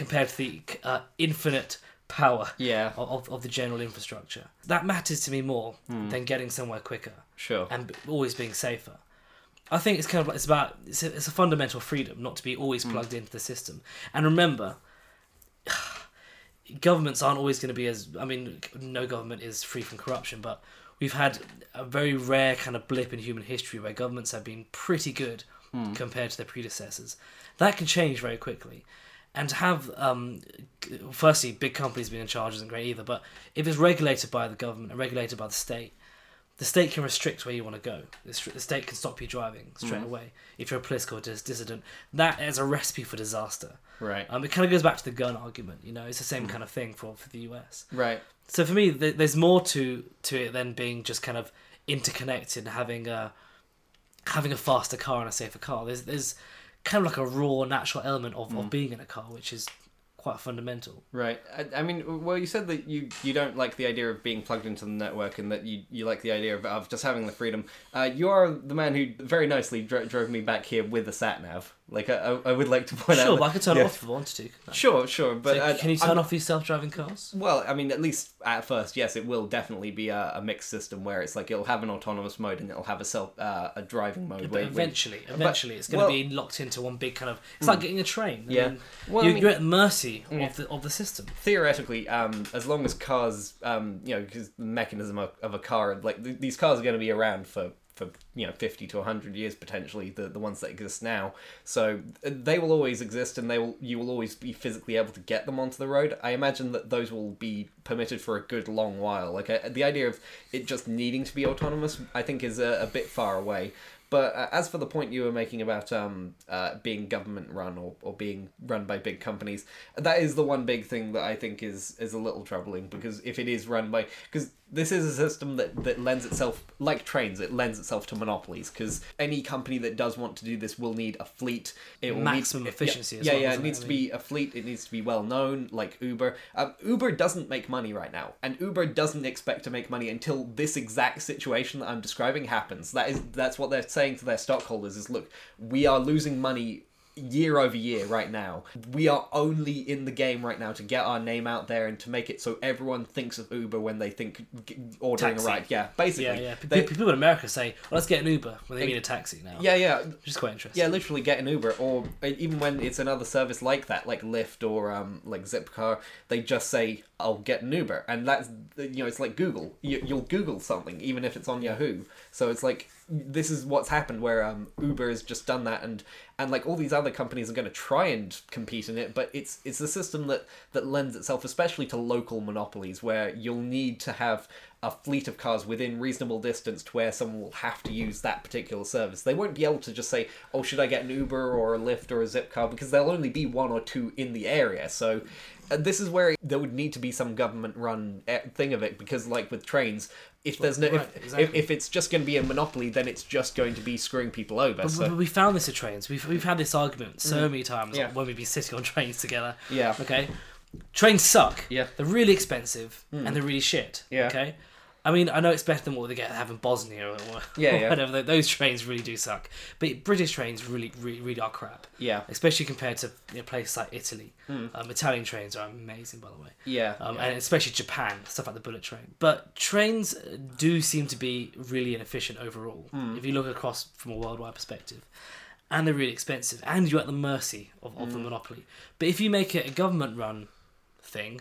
compared to the uh, infinite power yeah. of of the general infrastructure. That matters to me more mm. than getting somewhere quicker. Sure. And always being safer. I think it's kind of like, it's about it's a, it's a fundamental freedom not to be always plugged mm. into the system. And remember, governments aren't always going to be as... I mean, no government is free from corruption, but we've had a very rare kind of blip in human history where governments have been pretty good mm. compared to their predecessors. That can change very quickly. And to have... Um, firstly, big companies being in charge isn't great either, but if it's regulated by the government and regulated by the state, the state can restrict where you want to go. The state can stop you driving straight mm. away if you're a political dis- dissident. That is a recipe for disaster. Right. Um, it kind of goes back to the gun argument, you know. It's the same mm. kind of thing for, for the U S. Right. So for me, th- there's more to to it than being just kind of interconnected, and having a having a faster car and a safer car. There's there's kind of like a raw, natural element of, mm. of being in a car, which is quite fundamental. Right. I, I mean, well, you said that you, you don't like the idea of being plugged into the network, and that you, you like the idea of, of just having the freedom. Uh, you are the man who very nicely dro- drove me back here with a sat-nav. Like, I, I would like to point sure, out... Sure, but I could turn yeah. it off if I wanted to. No. Sure, sure, but... So, uh, can you turn I'm, off these self-driving cars? Well, I mean, at least at first, yes, it will definitely be a, a mixed system where it's like, it'll have an autonomous mode and it'll have a self uh, a driving mode. But where eventually, we, eventually, but, it's going to well, be locked into one big kind of... It's mm, like getting a train. I yeah. Mean, well, you're, I mean, you're at the mercy yeah. of the of the system. Theoretically, um, as long as cars, um, you know, because the mechanism of, of a car, like, th- these cars are going to be around for... for, you know, fifty to one hundred years, potentially, the, the ones that exist now. So they will always exist, and they will you will always be physically able to get them onto the road. I imagine that those will be permitted for a good long while. Like, I, the idea of it just needing to be autonomous, I think, is a, a bit far away. But uh, as for the point you were making about um, uh, being government-run or, or being run by big companies, that is the one big thing that I think is, is a little troubling, because if it is run by... Because this is a system that, that lends itself, like trains, it lends itself to monopolies, because any company that does want to do this will need a fleet. It will Maximum need, efficiency yeah, as yeah, well. Yeah, yeah, it needs I mean. to be a fleet, it needs to be well-known, like Uber. Um, Uber doesn't make money right now, and Uber doesn't expect to make money until this exact situation that I'm describing happens. That is, that's what they're saying. saying to their stockholders is, look, we are losing money year over year right now. We are only in the game right now to get our name out there and to make it so everyone thinks of Uber when they think ordering taxi. a ride. Yeah, basically. Yeah, yeah. They, people in America say, well, let's get an Uber when they mean a taxi now. Yeah, yeah. Which is quite interesting. Yeah, literally get an Uber, or even when it's another service like that, like Lyft or um, like Zipcar, they just say, I'll get an Uber. And that's, you know, it's like Google. You, you'll Google something, even if it's on yeah. Yahoo. So it's like, this is what's happened where um, Uber has just done that, and, and like all these other companies are going to try and compete in it, but it's it's a system that, that lends itself especially to local monopolies, where you'll need to have a fleet of cars within reasonable distance to where someone will have to use that particular service. They won't be able to just say, oh, should I get an Uber or a Lyft or a Zipcar? Because there'll only be one or two in the area. So uh, this is where there would need to be some government-run thing of it, because like with trains, if there's no, right, if, exactly. if, if it's just going to be a monopoly, then it's just going to be screwing people over. But, so. but we found this at trains. We've we've had this argument so mm. many times yeah. when we've been sitting on trains together. Yeah. Okay. Trains suck. Yeah. They're really expensive mm. and they're really shit. Yeah. Okay. I mean, I know it's better than what they get have in Bosnia or, or yeah, yeah. whatever. Those trains really do suck. But British trains really, really, really are crap. Yeah. Especially compared to you know, places like Italy. Mm. Um, Italian trains are amazing, by the way. Yeah. Um, yeah. And especially Japan, stuff like the bullet train. But trains do seem to be really inefficient overall, mm. if you look across from a worldwide perspective. And they're really expensive. And you're at the mercy of, of mm. the monopoly. But if you make it a government-run thing,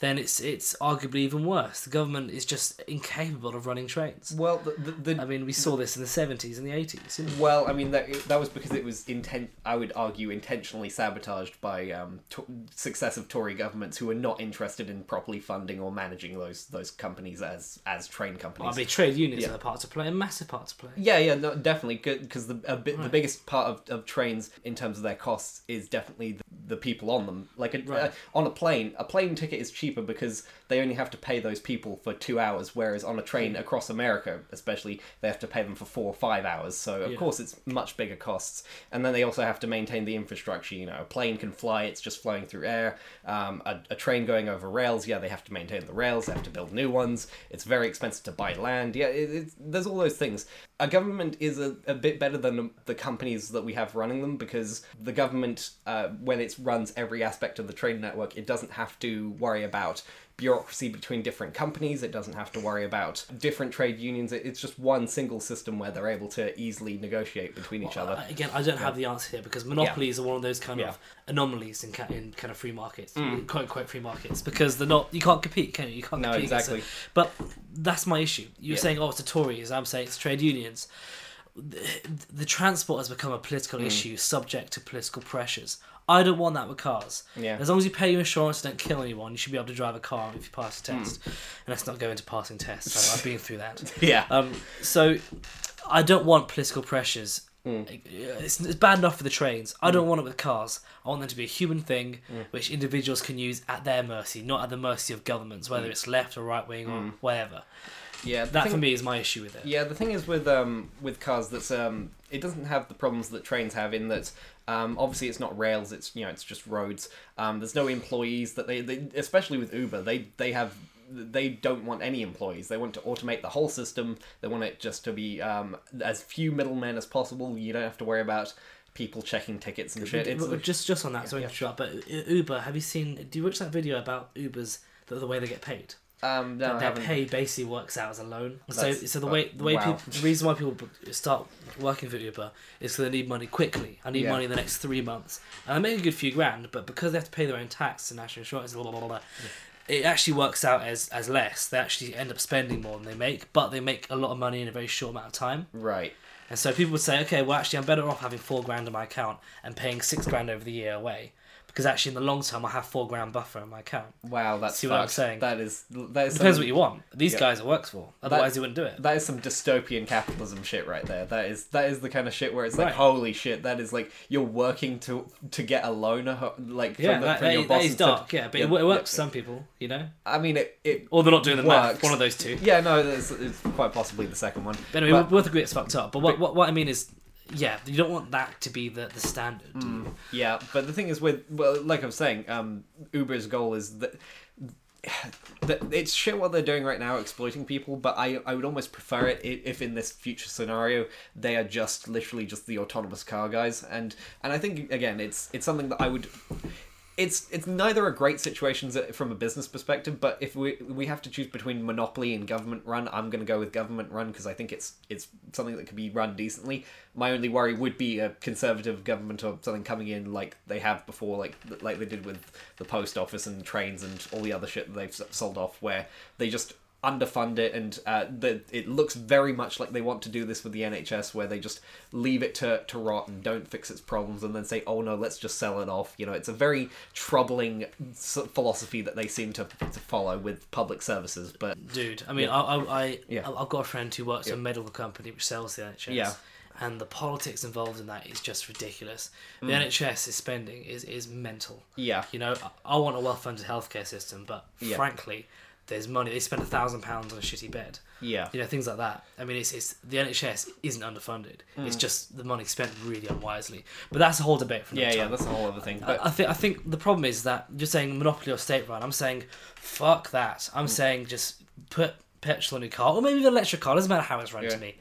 then it's it's arguably even worse. The government is just incapable of running trains. Well, the... the, the I mean, we saw this in the seventies and the eighties. Didn't we? Well, I mean, that that was because it was, inten- I would argue, intentionally sabotaged by um, to- successive Tory governments who were not interested in properly funding or managing those those companies as as train companies. Well, I mean, trade unions yeah. are a part to play, a massive part to play. Yeah, yeah, no, definitely, because the a bit, right. the biggest part of, of trains in terms of their costs is definitely the, the people on them. Like, a, right. uh, on a plane, a plane ticket is cheap. cheaper because they only have to pay those people for two hours, whereas on a train across America especially they have to pay them for four or five hours so of yeah. course it's much bigger costs. And then they also have to maintain the infrastructure. You know, a plane can fly, it's just flying through air. um, a, a train going over rails, yeah they have to maintain the rails, they have to build new ones, it's very expensive to buy land. yeah it, it's, there's all those things. A government is a, a bit better than the companies that we have running them, because the government, uh, when it runs every aspect of the train network, it doesn't have to worry about about bureaucracy between different companies. It doesn't have to worry about different trade unions. It's just one single system where they're able to easily negotiate between well, each other. Again, I don't yeah. have the answer here, because monopolies yeah. are one of those kind yeah. of anomalies in, in kind of free markets, mm. quote unquote free markets, because they're not, you can't compete, can you? You can't no, compete. No, exactly. But that's my issue. You're yeah. saying, oh, it's the Tories. I'm saying it's trade unions. The, the transport has become a political mm. issue subject to political pressures. I don't want that with cars. Yeah. As long as you pay your insurance and don't kill anyone, you should be able to drive a car if you pass a test. Mm. And let's not go into passing tests. So I've been through that. yeah. Um, so I don't want political pressures. Mm. It's, it's bad enough for the trains. I mm. don't want it with cars. I want them to be a human thing mm. which individuals can use at their mercy, not at the mercy of governments, whether mm. it's left or right wing mm. or whatever. Yeah, that thing, for me, is my issue with it. Yeah, the thing is with um with cars that's um it doesn't have the problems that trains have, in that um obviously it's not rails, it's you know it's just roads. Um, there's no employees that they, they especially with Uber they they have. They don't want any employees. They want to automate the whole system. They want it just to be um as few middlemen as possible. You don't have to worry about people checking tickets and shit. It's just just on that. Yeah, sorry yeah. to interrupt, but Uber. Have you seen? Do you watch that video about Ubers? The, the way they get paid. Um, no, their pay basically works out as a loan. That's, so, so the way the way wow. people, the reason why people start working for Uber is because they need money quickly. I need yeah. money in the next three months, and I make a good few grand. But because they have to pay their own tax and national insurance, blah blah blah, blah yeah. it actually works out as as less. They actually end up spending more than they make, but they make a lot of money in a very short amount of time. Right. And so people would say, okay, well, actually, I'm better off having four grand in my account and paying six grand over the year away. Because actually, in the long term, I have four grand buffer in my account. Wow, that's see what fucked. I'm saying. That is, that is depends some, what you want. These yeah. guys it works for. Otherwise, they wouldn't do it. That is some dystopian capitalism shit right there. That is that is the kind of shit where it's like, right. holy shit. That is like you're working to to get a loan, like yeah, from, that, from that, your that boss. Is dark. To, yeah, but yeah, it, it works yeah, for some people, you know. I mean, it, it or they're not doing the math. One of those two. Yeah, no, it's, it's quite possibly the second one. But anyway, but, we'll agree it's fucked up. But what but, what, what I mean is. Yeah, you don't want that to be the, the standard. Mm, yeah, but the thing is with, well, like I was saying, um, Uber's goal is that, that it's shit what they're doing right now, exploiting people, but I, I would almost prefer it if in this future scenario, they are just literally just the autonomous car guys. And, and I think, again, it's it's something that I would... It's it's neither a great situation from a business perspective, but if we we have to choose between monopoly and government run, I'm going to go with government run because I think it's it's something that could be run decently. My only worry would be a conservative government or something coming in like they have before, like like they did with the post office and trains and all the other shit that they've sold off, where they just underfund it, and uh, the, it looks very much like they want to do this with the N H S, where they just leave it to, to rot and don't fix its problems, and then say, oh no, let's just sell it off. You know, it's a very troubling philosophy that they seem to, to follow with public services. But dude, I mean, yeah. I, I, I, yeah. I've got a friend who works yeah. at a medical company which sells the N H S. Yeah. And the politics involved in that is just ridiculous. The mm. N H S is spending is, is mental. Yeah. You know, I, I want a well-funded healthcare system, but yeah. frankly, there's money. They spend a thousand pounds on a shitty bed. Yeah. You know, things like that. I mean, it's it's the N H S isn't underfunded. Mm. It's just the money spent really unwisely. But that's a whole debate for another yeah, time. Yeah, that's a whole other thing. But... I, I think I think the problem is that you're saying monopoly or state run. I'm saying fuck that. I'm mm. saying just put petrol on your car, or maybe the electric car. It doesn't matter how it's run yeah. to me.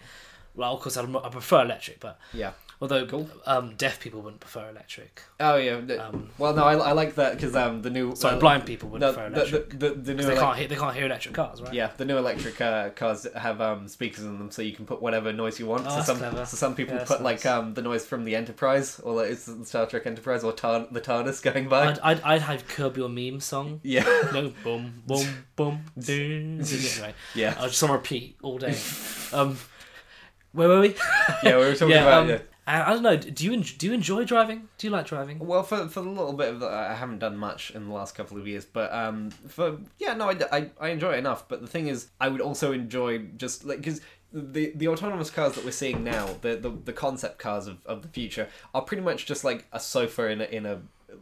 Well, of course, I'd, I prefer electric, but... Yeah. Although cool. um, deaf people wouldn't prefer electric. Oh, yeah. Um, well, no, I, I like that because um, the new... Sorry, uh, blind people wouldn't no, prefer electric. The, the, the, the new they, elec- can't hear, they can't hear electric cars, right? Yeah, the new electric uh, cars have um, speakers in them, so you can put whatever noise you want. Oh, so, that's some, clever. so some people yeah, put, nice. like, um, the noise from the Enterprise, or like, it's the Star Trek Enterprise, or tar- the TARDIS going by. I'd, I'd, I'd have Curb Your Meme song. Yeah. No, boom, boom, boom, doo. Anyway, yeah. I was just on repeat all day. Um... Where were we? Yeah, we were talking yeah, about um, yeah. I don't know. Do you do you enjoy driving? Do you like driving? Well, for for a little bit of that, I haven't done much in the last couple of years. But um, for yeah, no, I, I, I enjoy it enough. But the thing is, I would also enjoy just like because the the autonomous cars that we're seeing now, the the, the concept cars of, of the future, are pretty much just like a sofa in a, in a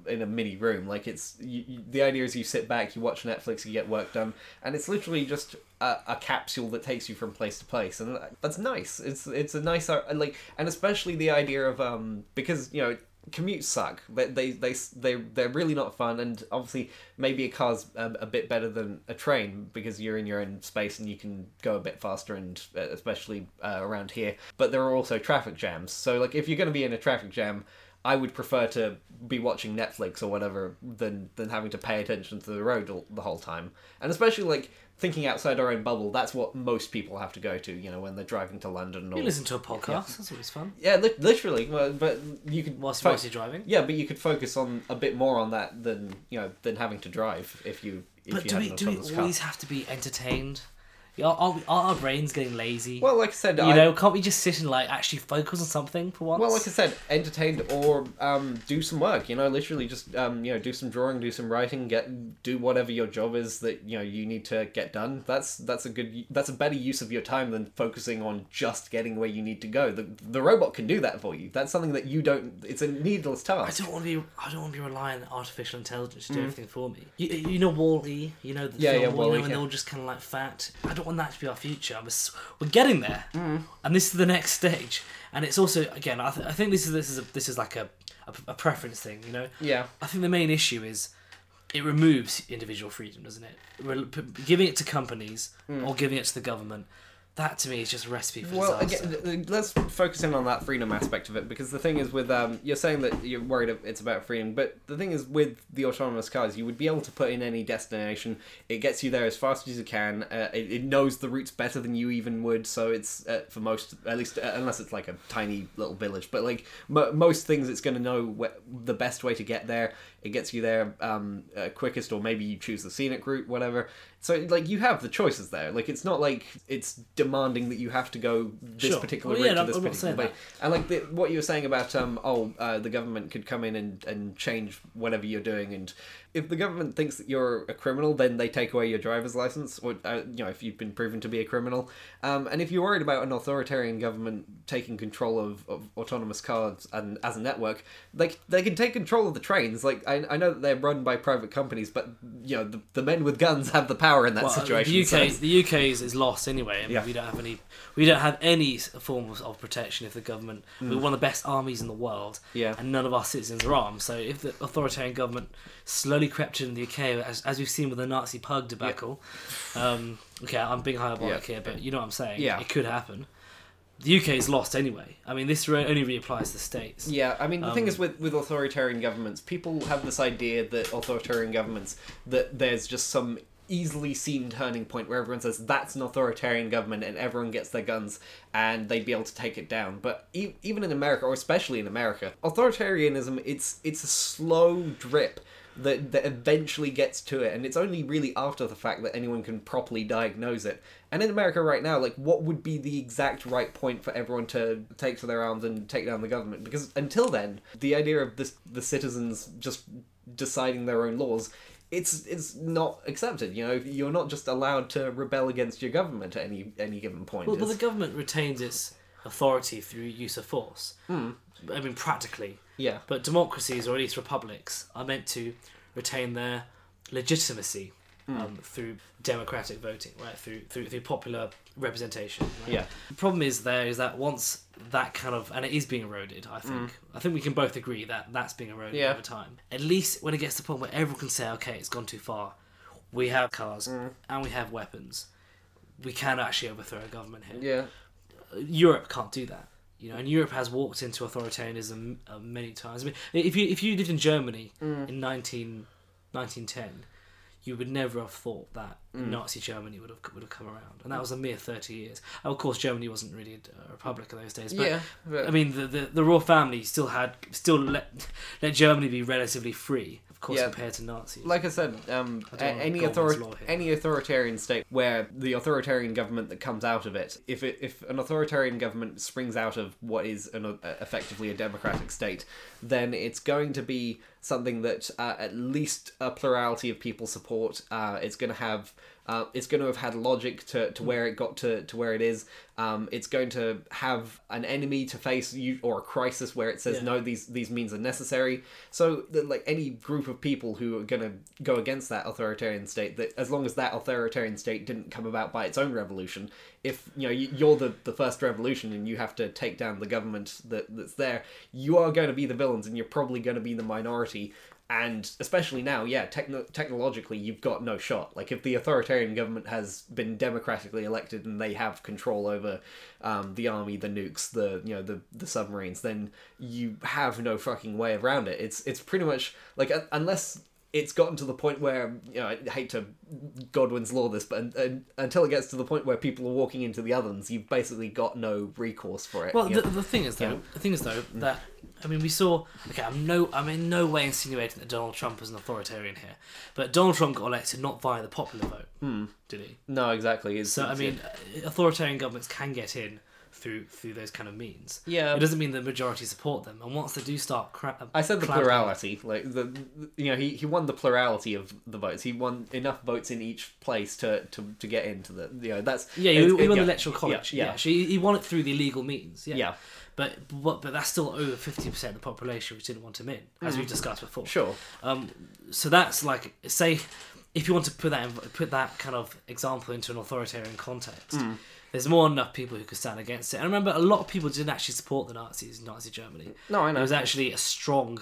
in a mini room. Like it's you, you, the idea is you sit back, you watch Netflix, you get work done, and it's literally just a, a capsule that takes you from place to place, and that's nice. It's it's a nice like, and especially the idea of um because you know commutes suck. They they they they they're really not fun, and obviously maybe a car's a, a bit better than a train because you're in your own space and you can go a bit faster, and especially uh, around here. But there are also traffic jams, so like if you're going to be in a traffic jam, I would prefer to be watching Netflix or whatever than than having to pay attention to the road all, the whole time. And especially, like, thinking outside our own bubble, that's what most people have to go to, you know, when they're driving to London. Or, you listen to a podcast, yeah. that's always fun. Yeah, li- literally. Well, but you could Whilst fo- you're driving? Yeah, but you could focus on a bit more on that than, you know, than having to drive if you if But you do, we, do we always car. have to be entertained? Are, are, we, are our brains getting lazy? Well, like I said... You I, know, can't we just sit and, like, actually focus on something for once? Well, like I said, entertained or um, do some work, you know, literally just, um, you know, do some drawing, do some writing, get do whatever your job is that, you know, you need to get done. That's that's a good... That's a better use of your time than focusing on just getting where you need to go. The the robot can do that for you. That's something that you don't... It's a needless task. I don't want to be I don't want to be relying on artificial intelligence to do mm. everything for me. You, you know WALL-E? You know, the yeah, film, yeah, WALL-E, you know, yeah. and they're all just kind of, like, fat. I don't want that to be our future. I was, we're getting there, mm. and this is the next stage. And it's also, again, I, th- I think this is this is a, this is like a, a a preference thing, you know. Yeah. I think the main issue is it removes individual freedom, doesn't it? Re- giving it to companies mm. or giving it to the government. That, to me, is just a recipe for well, disaster. Well, again, let's focus in on that freedom aspect of it, because the thing is with... Um, you're saying that you're worried it's about freedom, but the thing is with the autonomous cars, you would be able to put in any destination. It gets you there as fast as you can. Uh, it, it knows the routes better than you even would, so it's, uh, for most... At least, uh, unless it's like a tiny little village. But, like, m- most things, it's going to know wh- the best way to get there. It gets you there um, uh, quickest, or maybe you choose the scenic route, whatever. So, like, you have the choices there. Like, it's not like it's demanding that you have to go this sure. particular well, yeah, route to this I'm particular way. And, like, the, what you were saying about, um, oh, uh, the government could come in and, and change whatever you're doing. And if the government thinks that you're a criminal, then they take away your driver's license, or, uh, you know, if you've been proven to be a criminal. Um, and if you're worried about an authoritarian government taking control of, of autonomous cars and as a network, they, they can take control of the trains. Like, I, I know that they're run by private companies, but, you know, the, the men with guns have the power in that well, situation. The U K, so. the U K is, is lost anyway. I mean, yeah. We don't have any. We don't have any form of, of protection if the government. Mm. We're one of the best armies in the world, yeah. and none of our citizens are armed. So if the authoritarian government slowly crept in the U K, as as we've seen with the Nazi pug debacle, yeah. um, okay, I'm being hyperbolic yeah. here, but you know what I'm saying. Yeah. It could happen. The U K is lost anyway. I mean, this re- only reapplies to the States. Yeah, I mean, the um, thing is with, with authoritarian governments, people have this idea that authoritarian governments that there's just some easily seen turning point where everyone says that's an authoritarian government and everyone gets their guns and they'd be able to take it down. But e- even in America, or especially in America, authoritarianism, it's it's a slow drip that that eventually gets to it, and it's only really after the fact that anyone can properly diagnose it. And in America right now, like, what would be the exact right point for everyone to take to their arms and take down the government? Because until then, the idea of this, the citizens just deciding their own laws, it's it's not accepted. You know, you're not just allowed to rebel against your government at any any given point. Well, but the government retains its authority through use of force. Mm. I mean, practically. Yeah. But democracies, or at least republics, are meant to retain their legitimacy mm. um, through democratic voting, right? Through through through popular representation. Right? Yeah. The problem is there is that once that kind of, and it is being eroded, I think. Mm. I think we can both agree that that's being eroded yeah. over time. At least when it gets to the point where everyone can say, okay, it's gone too far. We have cars mm. and we have weapons. We can actually overthrow a government here. Yeah. Europe can't do that. You know, and Europe has walked into authoritarianism uh, many times. I mean, if you if you lived in Germany mm. in nineteen ten, you would never have thought that mm. Nazi Germany would have would have come around, and that was a mere thirty years. And of course, Germany wasn't really a republic in those days, but, yeah, but... I mean, the, the the royal family still had still let let Germany be relatively free. Course, yeah. compared to Nazis. Like I said, um, I any authori- any authoritarian state where the authoritarian government that comes out of it, if it, if an authoritarian government springs out of what is an, uh, effectively a democratic state, then it's going to be something that uh, at least a plurality of people support. Uh, it's going to have uh, it's going to have had logic to, to where it got to, to where it is. Um, it's going to have an enemy to face, you, or a crisis where it says, yeah. no, these these means are necessary. So, like, any group of people who are going to go against that authoritarian state, that as long as that authoritarian state didn't come about by its own revolution, if, you know, you're the, the first revolution and you have to take down the government that, that's there, you are going to be the villains and you're probably going to be the minority. And especially now, yeah, techno- technologically, you've got no shot. Like, if the authoritarian government has been democratically elected and they have control over um, the army, the nukes, the you know the, the submarines, then you have no fucking way around it. It's it's pretty much like, uh, unless it's gotten to the point where, you know, I hate to Godwin's law this, but and, and, until it gets to the point where people are walking into the ovens, you've basically got no recourse for it. Well, the, the thing is though, yeah. the thing is though that. I mean, we saw... Okay, I'm no, I'm in no way insinuating that Donald Trump was an authoritarian here. But Donald Trump got elected not via the popular vote, mm. did he? No, exactly. It's, so, it's, I mean, yeah. authoritarian governments can get in through through those kind of means. Yeah. It doesn't mean the majority support them. And once they do start... Cra- I said the plurality. Out. Like, the, you know, he, he won the plurality of the votes. He won enough votes in each place to, to, to get into the... You know, that's... Yeah, he, he won yeah. the electoral college. Yeah, yeah. yeah. So he, he won it through the legal means. Yeah. yeah. But, but but that's still over fifty percent of the population which didn't want him in, as mm. we've discussed before. Sure. Um, so that's like, say, if you want to put that in, put that kind of example into an authoritarian context, mm. there's more than enough people who could stand against it. And I remember a lot of people didn't actually support the Nazis in Nazi Germany. No, I know. It was actually a strong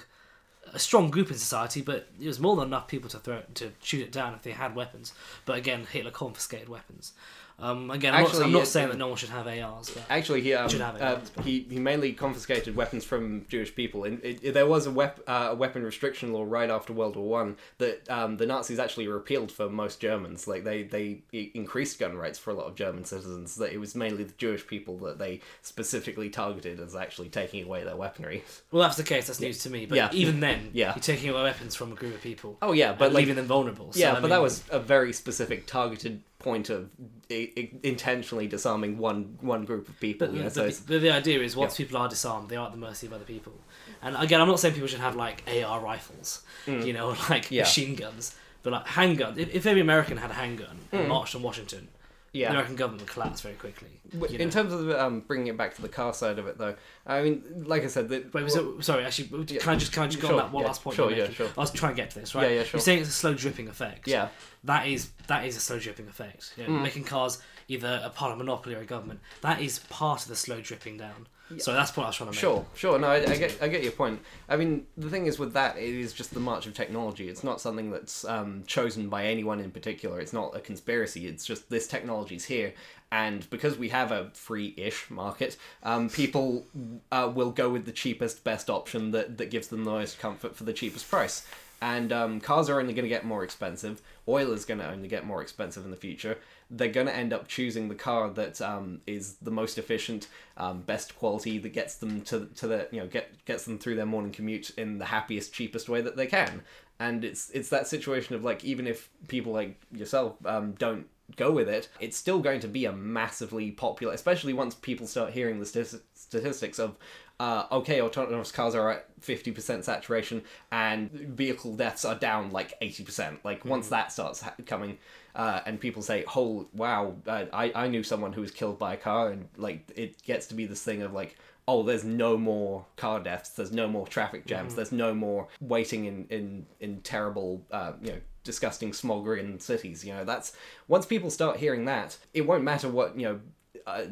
a strong group in society, but there was more than enough people to throw it, to shoot it down if they had weapons. But again, Hitler confiscated weapons. Um, again, I'm, actually, not, I'm not saying that no one should have A Rs. But actually, he um, should have A Rs, uh, he he mainly confiscated weapons from Jewish people, and it, it, there was a, wep- uh, a weapon restriction law right after World War One that um, the Nazis actually repealed for most Germans. Like they they increased gun rights for a lot of German citizens. That it was mainly the Jewish people that they specifically targeted as actually taking away their weaponry. Well, that's the case. That's news yeah. to me. But yeah. even then, yeah. you're taking away weapons from a group of people. Oh yeah, but like, leaving them vulnerable. Yeah, so, I but mean, that was a very specific targeted point of intentionally disarming one one group of people. But, you know, but, so the, but the idea is once yeah. people are disarmed, they are at the mercy of other people. And again, I'm not saying people should have like A R rifles, mm. you know, like yeah. machine guns, but like handguns. If, if every American had a handgun mm. and marched on Washington, yeah. the American government would collapse very quickly. W- in know? terms of um, bringing it back to the car side of it, though, I mean, like I said, the, wait, was well, it, sorry, actually, yeah, can I just can I just sure, go on that one yeah, last point? Sure, yeah, sure. I was trying to get to this, right? Yeah, yeah, sure. You're saying it's a slow dripping effect. Yeah. That is that is a slow dripping effect. You know, mm. making cars either a part of monopoly or a government. That is part of the slow dripping down. Yeah. So that's what I was trying to make. Sure, sure. No, I, I get I get your point. I mean, the thing is with that, it is just the march of technology. It's not something that's um, chosen by anyone in particular. It's not a conspiracy. It's just this technology's here. And because we have a free-ish market, um, people uh, will go with the cheapest, best option that, that gives them the most comfort for the cheapest price. And um, cars are only going to get more expensive. Oil is going to only get more expensive in the future. They're going to end up choosing the car that um, is the most efficient, um, best quality, that gets them to to the you know get gets them through their morning commute in the happiest, cheapest way that they can. And it's it's that situation of, like, even if people like yourself um, don't go with it, it's still going to be a massively popular, especially once people start hearing the st- statistics of, uh, okay, autonomous cars are at fifty percent saturation and vehicle deaths are down like eighty percent. Like, mm-hmm. once that starts ha- coming, uh, and people say, oh, wow, I, I knew someone who was killed by a car, and, like, it gets to be this thing of, like, oh, there's no more car deaths, there's no more traffic jams, mm-hmm. there's no more waiting in, in, in terrible, uh, you know, disgusting smog in cities. You know, that's, once people start hearing that, it won't matter what, you know, uh,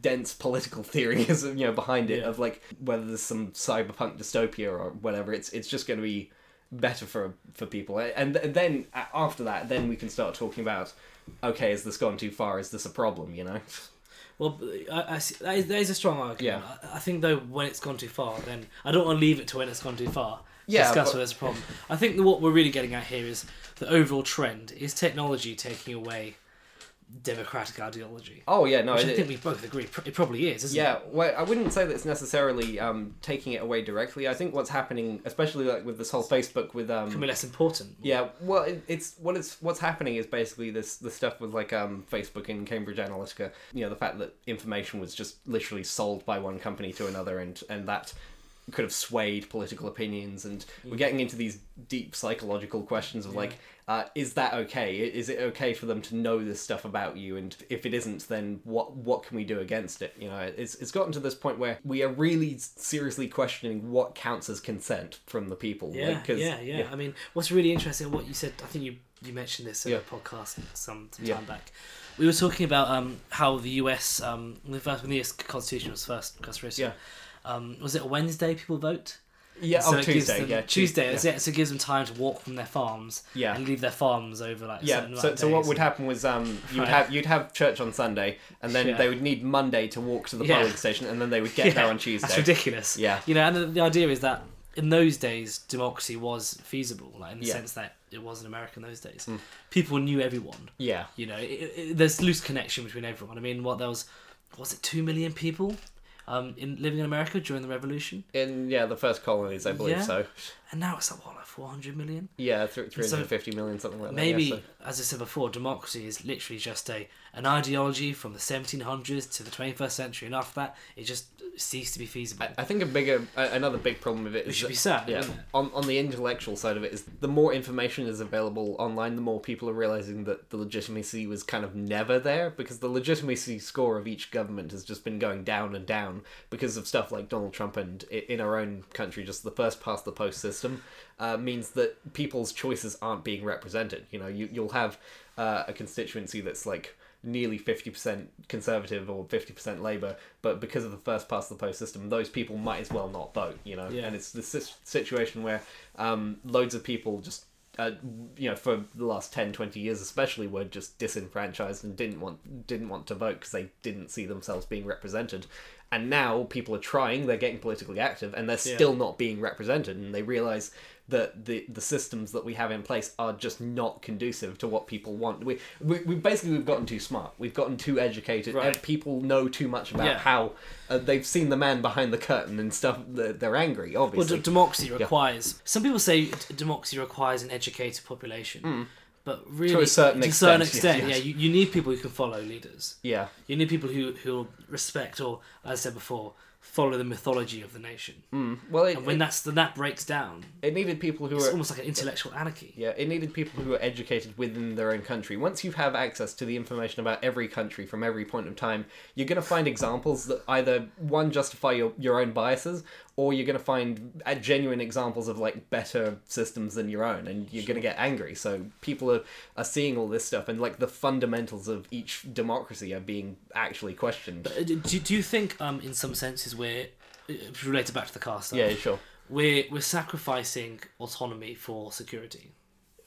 dense political theory is, you know, behind it, yeah. of, like, whether there's some cyberpunk dystopia or whatever, it's it's just going to be better for for people. And th- then, after that, then we can start talking about, okay, has this gone too far? Is this a problem, you know? Well, I, I, that is a strong argument. Yeah. I, I think, though, when it's gone too far, then I don't want to leave it to when it's gone too far. Yeah, discuss whether it's a problem. I think what we're really getting at here is the overall trend is technology taking away democratic ideology. Oh, yeah, no. Which it, I think we both agree it probably is, isn't yeah, it? Yeah, well, I wouldn't say that it's necessarily um, taking it away directly. I think what's happening, especially like with this whole Facebook with... Um, it can be less important. Yeah, well, it, it's, what it's what's happening is basically this, this stuff with like um, Facebook and Cambridge Analytica. You know, the fact that information was just literally sold by one company to another, and, and that... could have swayed political opinions, and we're getting into these deep psychological questions of yeah. like, uh, is that okay? Is it okay for them to know this stuff about you? And if it isn't, then what what can we do against it? You know, it's it's gotten to this point where we are really seriously questioning what counts as consent from the people. Yeah, like, cause, yeah, yeah, yeah. I mean, what's really interesting, what you said, I think you, you mentioned this in yeah. a podcast some, some yeah. time back. We were talking about um, how the U S, um, when the U S Constitution was first constituted. Yeah. Um, was it a Wednesday people vote? Yeah, so oh, Tuesday, them, yeah. Tuesday, yeah. So it gives them time to walk from their farms yeah. and leave their farms over like yeah. certain so, like so days. What would happen was um, you'd right. have you'd have church on Sunday, and then yeah. they would need Monday to walk to the yeah. polling station, and then they would get yeah. there on Tuesday. That's ridiculous. Yeah, you know, and the, the idea is that in those days democracy was feasible, like in the yeah. sense that it was in America in those days. Mm. People knew everyone. Yeah, you know, it, it, there's loose connection between everyone. I mean, what there was, was it two million people? Um, in living in America during the Revolution, in yeah the first colonies, I believe yeah. so. And now it's like what, like four hundred million? Yeah, th- three hundred fifty so million, something like maybe, that. Maybe, yeah, so. As I said before, democracy is literally just a an ideology from the seventeen hundreds to the twenty first century, and after that, it just ceased to be feasible. I, I think a bigger, uh, another big problem of it is we should that, be sad. Yeah, on on the intellectual side of it is the more information is available online, the more people are realizing that the legitimacy was kind of never there, because the legitimacy score of each government has just been going down and down. Because of stuff like Donald Trump, and in our own country, just the first past the post system uh, means that people's choices aren't being represented. You know, you, you'll have uh, a constituency that's like nearly fifty percent Conservative or fifty percent Labour, but because of the first past the post system, those people might as well not vote, you know. Yeah. And it's this situation where um, loads of people just Uh, you know, for the last ten, twenty years especially, were just disenfranchised and didn't want didn't want to vote because they didn't see themselves being represented. And now people are trying, they're getting politically active, and they're still yeah. not being represented, and they realise that the the systems that we have in place are just not conducive to what people want. We we, we basically, we've gotten too smart, we've gotten too educated, right. and people know too much about yeah. how uh, they've seen the man behind the curtain and stuff. They're, they're angry, obviously. Well, d- democracy requires... Yeah. Some people say d- democracy requires an educated population, mm. but really... To a certain to extent. To a certain extent, yes, yes. yeah. You, you need people who can follow leaders. Yeah. You need people who who respect, or, as I said before, follow the mythology of the nation. Mm. Well, it, and when it, that's then that breaks down, it needed people who it's were almost like an intellectual it, anarchy. Yeah, it needed people who were educated within their own country. Once you have access to the information about every country from every point of time, you're going to find examples that either one justify your, your own biases, or you're going to find genuine examples of like better systems than your own, and you're sure. going to get angry. So people are, are seeing all this stuff, and like the fundamentals of each democracy are being actually questioned. But do, do you think um in some senses we're related back to the car stuff? Yeah, sure. We're we're sacrificing autonomy for security.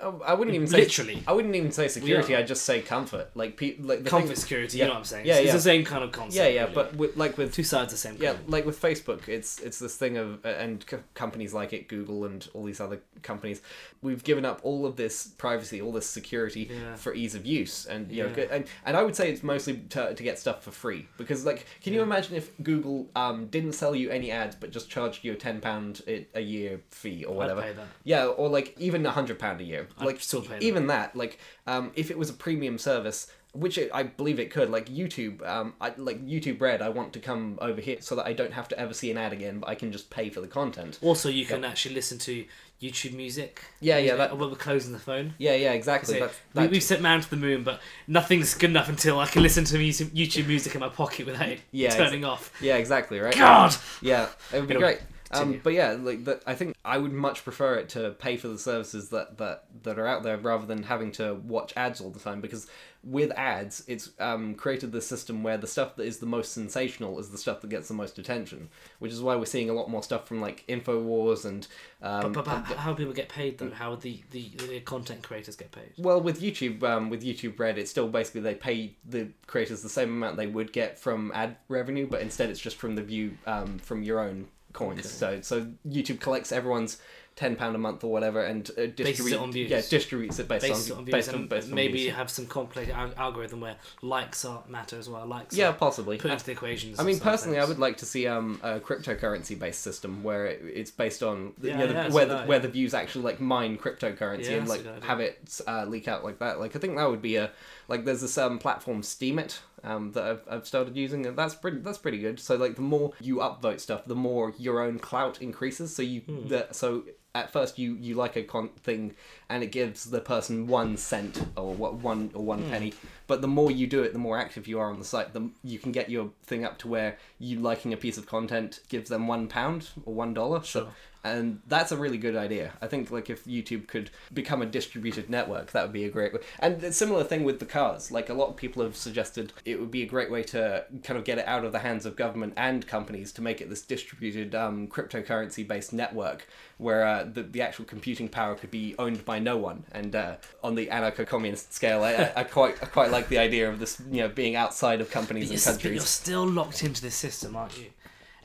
I wouldn't even say literally. I wouldn't even say security. I'd just say comfort. Like, pe- like the comfort thing, security. Yeah, you know what I'm saying? Yeah, so yeah. It's the same kind of concept. Yeah, yeah. Really. But with, like with two sides, the same. Yeah, kind. Like with Facebook, it's it's this thing of and co- companies like it, Google and all these other companies, we've given up all of this privacy, all this security yeah. for ease of use, and you yeah. know, and and I would say it's mostly to, to get stuff for free because like, can yeah. you imagine if Google um didn't sell you any ads but just charged you a ten pound a year fee or whatever? I'd pay that. Yeah, or like even a hundred pound a year. Like I'd still pay even that. that, like um, if it was a premium service, which it, I believe it could, like YouTube, um, I, like YouTube Red, I want to come over here so that I don't have to ever see an ad again, but I can just pay for the content. Also, you can yeah. actually listen to YouTube music. Yeah, yeah. That, we're closing the phone. Yeah, yeah, exactly. So that's, that, we, we've sent man to the moon, but nothing's good enough until I can listen to music, YouTube music in my pocket without it yeah, turning ex- off. Yeah, exactly, right? God! Yeah, it would be It'll, great. Um, but yeah, like the, I think I would much prefer it to pay for the services that, that, that are out there rather than having to watch ads all the time, because with ads, it's um, created this system where the stuff that is the most sensational is the stuff that gets the most attention, which is why we're seeing a lot more stuff from like InfoWars and... Um, but, but, but how do people get paid though? How would the, the, the content creators get paid? Well, with YouTube, um, with YouTube Red, it's still basically they pay the creators the same amount they would get from ad revenue, but instead it's just from the view um, from your own... coins. Okay. So so YouTube collects everyone's ten pounds a month or whatever and uh, distributes it on views. Yeah, distributes it based, based on, on views. Based on, based on maybe views. Have some complex al- algorithm where likes are matter as well. Likes yeah, are possibly. Put into the equations. I mean, personally, things. I would like to see um, a cryptocurrency-based system where it, it's based on yeah, you know, yeah, the, where, the, that, yeah. where the views actually like mine cryptocurrency yeah, and like have it uh, leak out like that. Like I think that would be a... Like there's this um, platform, Steam It, um, that I've, I've started using, and that's pretty that's pretty good. So like the more you upvote stuff, the more your own clout increases. So you hmm. the, so at first you, you like a con- thing, and it gives the person one cent or what one or one hmm. penny. But the more you do it, the more active you are on the site. The you can get your thing up to where you liking a piece of content gives them one pound or one dollar. Sure. So, and that's a really good idea. I think like if YouTube could become a distributed network, that would be a great way. And a similar thing with the cars. Like a lot of people have suggested it would be a great way to kind of get it out of the hands of government and companies to make it this distributed um, cryptocurrency-based network where uh, the, the actual computing power could be owned by no one. And uh, on the anarcho-communist scale, I, I quite I quite like the idea of this, you know, being outside of companies and countries. But you're still locked into this system, aren't you?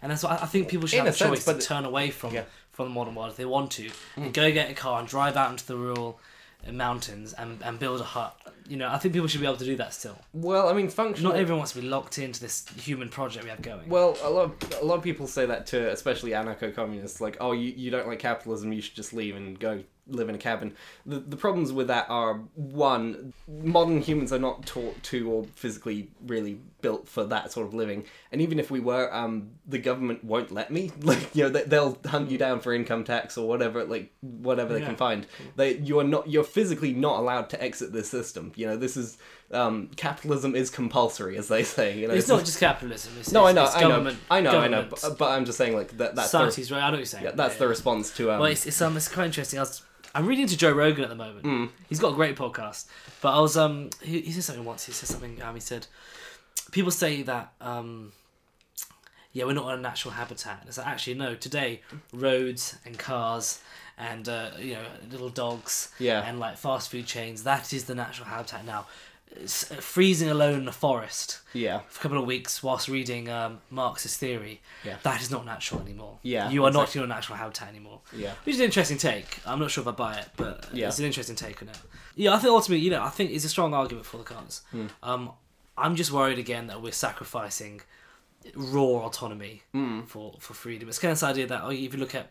And that's what I think people should in have a, a choice sense, but to turn away from yeah. from the modern world if they want to. Mm. And go get a car and drive out into the rural mountains and, and build a hut. You know, I think people should be able to do that still. Well, I mean, functional... Not everyone wants to be locked into this human project we have going. Well, a lot of, a lot of people say that to especially anarcho-communists, like, oh, you, you don't like capitalism, you should just leave and go live in a cabin. The the problems with that are, one, modern humans are not taught to or physically really built for that sort of living. And even if we were, um, the government won't let me. Like, you know, they, they'll hunt you down for income tax or whatever, like, whatever yeah. they can find. They, you're not, you're physically not allowed to exit this system. You know, this is... Um, capitalism is compulsory, as they say. You know, it's, it's not just capitalism. It's, no, I know, it's I know, I know, I know. But, but I'm just saying, like that. That's society's the, right. I know what you're saying. Yeah, that's yeah, the yeah. response to. Um, well, it's it's, um, it's quite interesting. I was, I'm really into Joe Rogan at the moment. Mm. He's got a great podcast. But I was um, he, he said something once. He said something. Um, he said, people say that um, yeah, we're not in a natural habitat. And it's like, actually no. Today, roads and cars. And uh, you know, little dogs. Yeah. And like fast food chains. That is the natural habitat now. It's freezing alone in the forest yeah. for a couple of weeks whilst reading um, Marx's theory, yeah. that is not natural anymore. Yeah, you are exactly. not in your natural habitat anymore. Yeah. Which is an interesting take. I'm not sure if I buy it, but yeah. it's an interesting take on it. Yeah, I think ultimately, you know, I think it's a strong argument for the cars. Mm. Um, I'm just worried again that we're sacrificing raw autonomy mm. for, for freedom. It's kind of this idea that oh, if you look at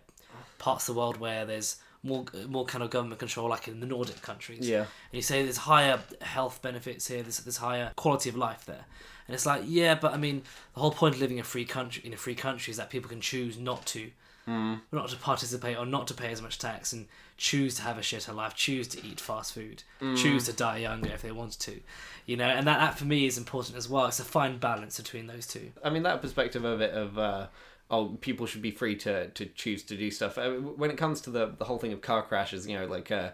parts of the world where there's more more kind of government control, like in the Nordic countries. Yeah. And you say there's higher health benefits here, there's, there's higher quality of life there. And it's like, yeah, but I mean, the whole point of living in a free country, in a free country is that people can choose not to, mm. not to participate or not to pay as much tax and choose to have a shitter life, choose to eat fast food, mm. choose to die younger if they wanted to. You know, and that, that for me is important as well. It's a fine balance between those two. I mean, that perspective of it, of... Uh... oh, people should be free to, to choose to do stuff. When it comes to the, the whole thing of car crashes, you know, like, uh,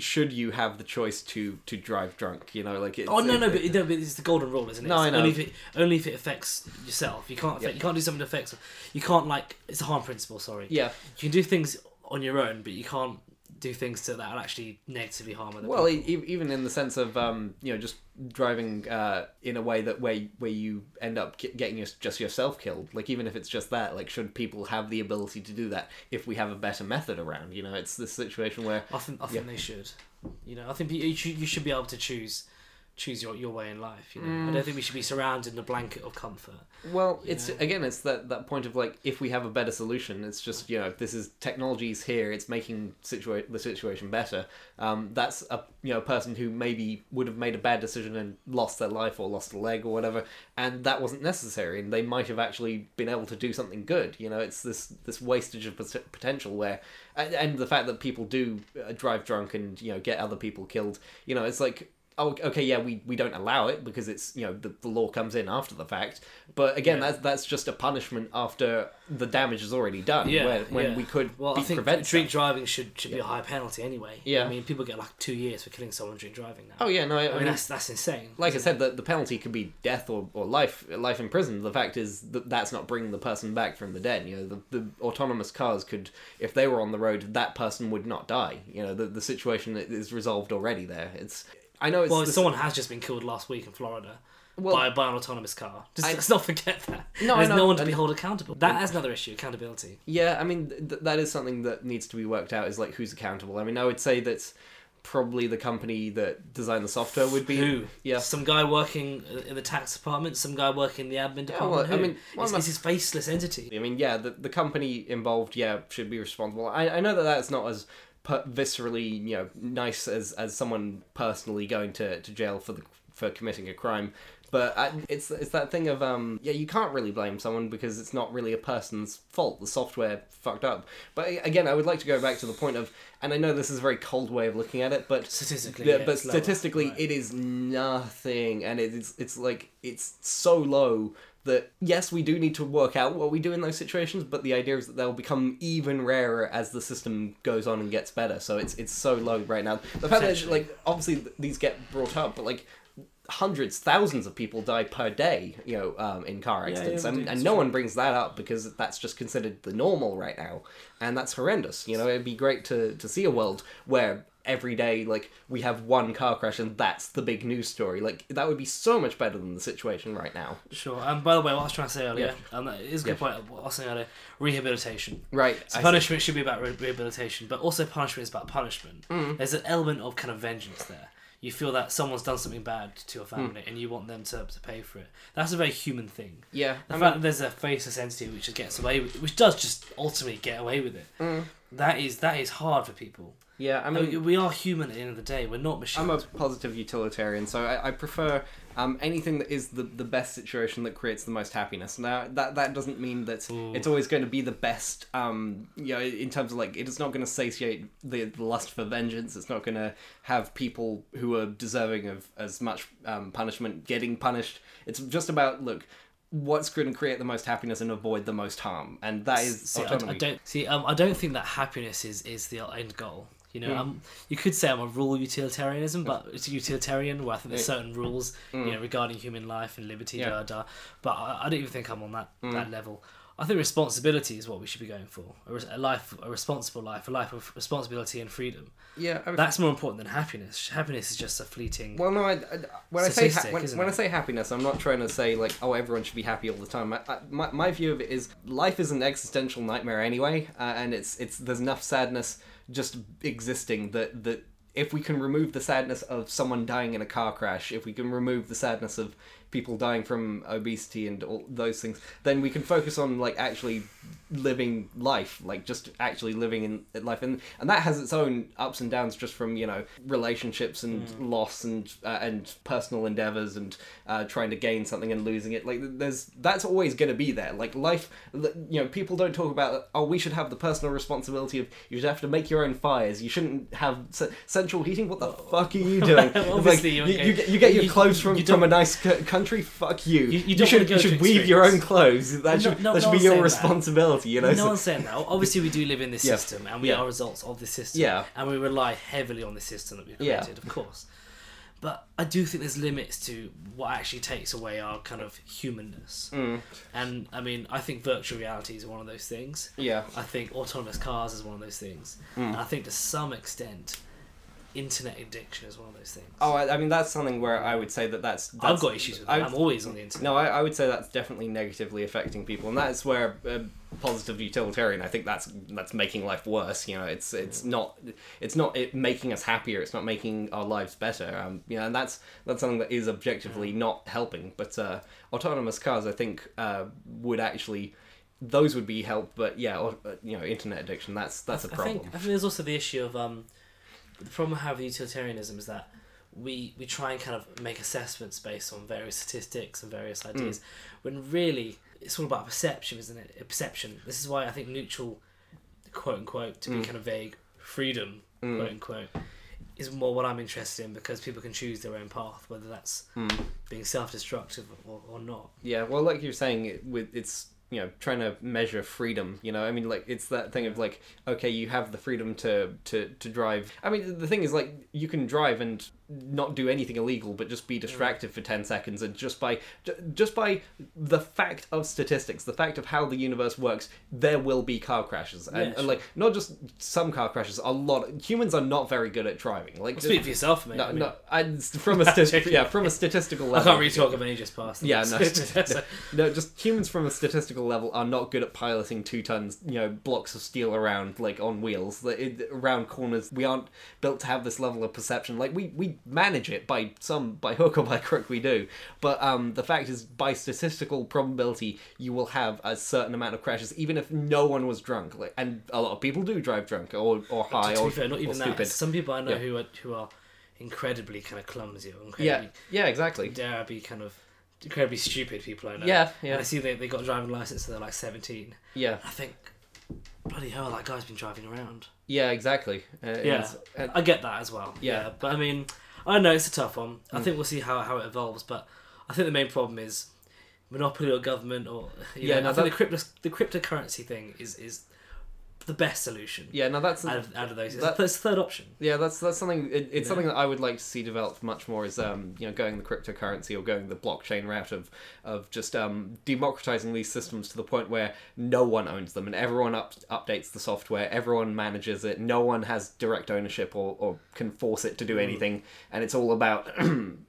should you have the choice to, to drive drunk, you know, like... It's, oh, no, it, no, but, no, but it's the golden rule, isn't it? No, it's I know. Only if it, only if it affects yourself. You can't affect, yeah. you can't do something that affects... You can't, like... It's the harm principle, sorry. Yeah. You can do things on your own, but you can't do things to that will actually negatively harm other well, people. Well, e- even in the sense of um, you know, just driving uh, in a way that where where you end up ki- getting your, just yourself killed. Like, even if it's just that, like, should people have the ability to do that if we have a better method around? You know, it's this situation where often, often yeah. they should. You know, I think you you should be able to choose. choose your, your way in life, you know. Mm. I don't think we should be surrounded in a blanket of comfort. Well, it's know? again, it's that, that point of, like, if we have a better solution, it's just, you know, this is, technology's here, it's making situa- the situation better. Um, that's a, you know, person who maybe would have made a bad decision and lost their life or lost a leg or whatever, and that wasn't necessary, and they might have actually been able to do something good, you know. It's this, this wastage of potential where, and, and the fact that people do drive drunk and, you know, get other people killed, you know, it's like, oh, okay, yeah, we, we don't allow it because it's, you know, the, the law comes in after the fact. But again, yeah. that's that's just a punishment after the damage is already done. Yeah, where, when yeah. we could well, be I think prevent drink stuff. driving should, should yeah. be a high penalty anyway. Yeah. I mean, people get like two years for killing someone drink driving now. Oh, yeah, no, I, I mean, mean that's that's insane. Like I said, the, the penalty could be death or, or life life in prison. The fact is that that's not bringing the person back from the dead. You know, the, the autonomous cars could, if they were on the road, that person would not die. You know, the the situation is resolved already there. It's. I know it's well, this... someone has just been killed last week in Florida well, by, by an autonomous car. Just I... let's not forget that. No, There's no one to be held accountable. That is another issue, accountability. Yeah, I mean, th- that is something that needs to be worked out, is, like, who's accountable. I mean, I would say that's probably the company that designed the software would be... Who? Yeah. Some guy working in the tax department, some guy working in the admin department. Yeah, well, I mean, well, it's, it's this faceless entity. I mean, yeah, the, the company involved, yeah, should be responsible. I, I know that that's not as... viscerally, you know, nice as, as someone personally going to, to jail for the for committing a crime, but I, it's it's that thing of um yeah you can't really blame someone because it's not really a person's fault. The software fucked up. But again, I would like to go back to the point of, and I know this is a very cold way of looking at it, but statistically, yeah, but statistically, lower. It is nothing, and it, it's it's like it's so low. That, yes, we do need to work out what we do in those situations, but the idea is that they'll become even rarer as the system goes on and gets better. So it's it's so low right now. The fact that, like, obviously these get brought up, but, like, hundreds, thousands of people die per day, you know, um, in car accidents. Yeah, yeah, and and no true. one brings that up because that's just considered the normal right now. And that's horrendous. You know, it'd be great to, to see a world where... every day, like, we have one car crash and that's the big news story. Like, that would be so much better than the situation right now. Sure. And um, by the way, what I was trying to say earlier, yeah. and that is a good yeah. point, what I was saying earlier, rehabilitation. Right. So punishment should be about re- rehabilitation, but also punishment is about punishment. Mm. There's an element of kind of vengeance there. You feel that someone's done something bad to your family mm. and you want them to, to pay for it. That's a very human thing. Yeah. The I fact mean... that there's a faceless entity which just gets away with, which does just ultimately get away with it. Mm. That is that is hard for people. Yeah, I mean... I mean we are human at the end of the day. We're not machines. I'm a positive utilitarian, so I, I prefer um, anything that is the, the best situation that creates the most happiness. Now, that that doesn't mean that Ooh. it's always going to be the best, um, you know, in terms of, like, it's not going to satiate the, the lust for vengeance. It's not going to have people who are deserving of as much um, punishment getting punished. It's just about, look... what's going to create the most happiness and avoid the most harm, and that is see, autonomy. I, I don't see. Um, I don't think that happiness is, is the end goal. You know, mm. um, you could say I'm a rule utilitarianism, but it's utilitarian where I think there's certain rules, mm. you know, regarding human life and liberty, yeah. da da. But I, I don't even think I'm on that mm. that level. I think responsibility is what we should be going for. A, res- a life, a responsible life, a life of responsibility and freedom. Yeah, I mean, that's more important than happiness. Happiness is just a fleeting. Well, no, I, I, when I say ha- when, when I say happiness, I'm not trying to say, like, oh, everyone should be happy all the time. I, I, my my view of it is life is an existential nightmare anyway, uh, and it's it's there's enough sadness just existing that that. If we can remove the sadness of someone dying in a car crash, if we can remove the sadness of people dying from obesity and all those things, then we can focus on, like, actually living life, like, just actually living in life. And and that has its own ups and downs just from, you know, relationships and mm. loss and uh, and personal endeavors and uh, trying to gain something and losing it. Like, there's that's always going to be there. Like, life, you know, people don't talk about, oh, we should have the personal responsibility of you should have to make your own fires. You shouldn't have... Se- Central heating? What the oh. fuck are you doing? Well, like, okay. you, you, get, you get your you, clothes from, you from a nice c- country? Fuck you. You, you, you should, you should weave your own clothes. That should, no, no, that should no be your responsibility, that. you know? No so. one's saying that. Obviously, we do live in this yeah. system, and we yeah. are results of this system. Yeah. And we rely heavily on the system that we've created, yeah. of course. But I do think there's limits to what actually takes away our kind of humanness. Mm. And, I mean, I think virtual reality is one of those things. Yeah. I think autonomous cars is one of those things. Mm. And I think to some extent, internet addiction is one of those things. Oh, I, I mean, that's something where I would say that that's... that's I've got issues with that. Would, I'm always on the internet. No, I, I would say that's definitely negatively affecting people. And that's where uh, positive utilitarian, I think that's that's making life worse. You know, it's it's mm. not it's not it making us happier. It's not making our lives better. Um, you know, and that's that's something that is objectively mm. not helping. But uh, autonomous cars, I think, uh, would actually... Those would be help. But yeah, or, you know, internet addiction, that's that's I, a problem. I think, I think there's also the issue of... Um, the problem I have with utilitarianism is that we, we try and kind of make assessments based on various statistics and various ideas, mm. when really it's all about perception, isn't it? A perception. This is why I think neutral, quote unquote, to mm. be kind of vague, freedom, mm. quote unquote, is more what I'm interested in, because people can choose their own path, whether that's mm. being self-destructive or, or not. Yeah, well, like you're saying, it, with it's... you know, trying to measure freedom, you know, I mean, like, it's that thing of, like, okay, you have the freedom to, to, to drive. I mean, the thing is, like, you can drive and not do anything illegal, but just be distracted for ten seconds, and just by, just by the fact of statistics, the fact of how the universe works, there will be car crashes. And, yeah, sure. and like, not just some car crashes, a lot. Of, humans are not very good at driving. Like, well, speak for yourself, mate. No, I mean, no, I, from a stati- yeah, from a statistical level. I can't really talk of any just past. Yeah, no, no, no, just humans from a statistical level are not good at piloting two tons, you know, blocks of steel around, like, on wheels, it, around corners. We aren't built to have this level of perception. Like, we, we manage it by some by hook or by crook, we do, but um the fact is, by statistical probability, you will have a certain amount of crashes, even if no one was drunk. Like, and a lot of people do drive drunk or or high to, to or, be fair, not even that. Stupid. Some people I know yeah. who are who are incredibly kind of clumsy or incredibly, yeah yeah exactly dare I be kind of incredibly stupid people I know. Yeah, yeah. And I see they they got a driving license, so they're like seventeen. Yeah, I think, bloody hell, that guy's been driving around. Yeah, exactly. Uh, yeah, uh, I get that as well. Yeah. yeah, but I mean, I know it's a tough one. I mm. think we'll see how, how it evolves, but I think the main problem is monopoly or government or... You yeah, know, no, I that... think the, crypto, the cryptocurrency thing is... is the best solution. Yeah, no, that's out of, out of those. That, that's the third option. Yeah, that's that's something. It, it's yeah. something that I would like to see developed much more. Is um, you know, going the cryptocurrency or going the blockchain route of of just um democratizing these systems to the point where no one owns them and everyone up, updates the software, everyone manages it, no one has direct ownership or, or can force it to do anything, mm. and it's all about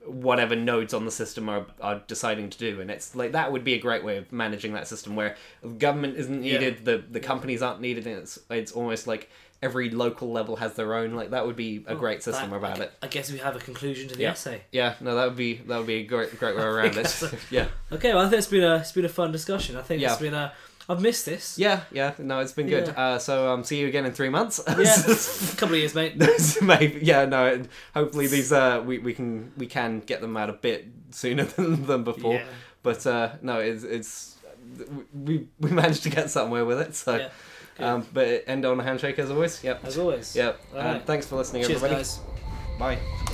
whatever nodes on the system are are deciding to do. And it's like, that would be a great way of managing that system where government isn't needed, yeah. the the companies aren't needed. And It's, it's almost like every local level has their own. Like, that would be a oh, great system that, about I, it. I guess we have a conclusion to the yeah. essay. Yeah, no, that would be that would be a great great way around it. A... yeah. Okay, well, I think it's been a it's been a fun discussion. I think yeah. it's been a. I've missed this. Yeah, yeah, no, it's been good. Yeah. Uh, so, um, see you again in three months. Yeah, a couple of years, mate. Maybe, yeah, no. Hopefully, these uh, we we can we can get them out a bit sooner than, than before. Yeah. But uh, no, it's it's we we managed to get somewhere with it. So. Yeah. Good. Um, but end on a handshake as always. Yep. As always. Yep. Right. Um, thanks for listening, Cheers, everybody. Guys. Bye.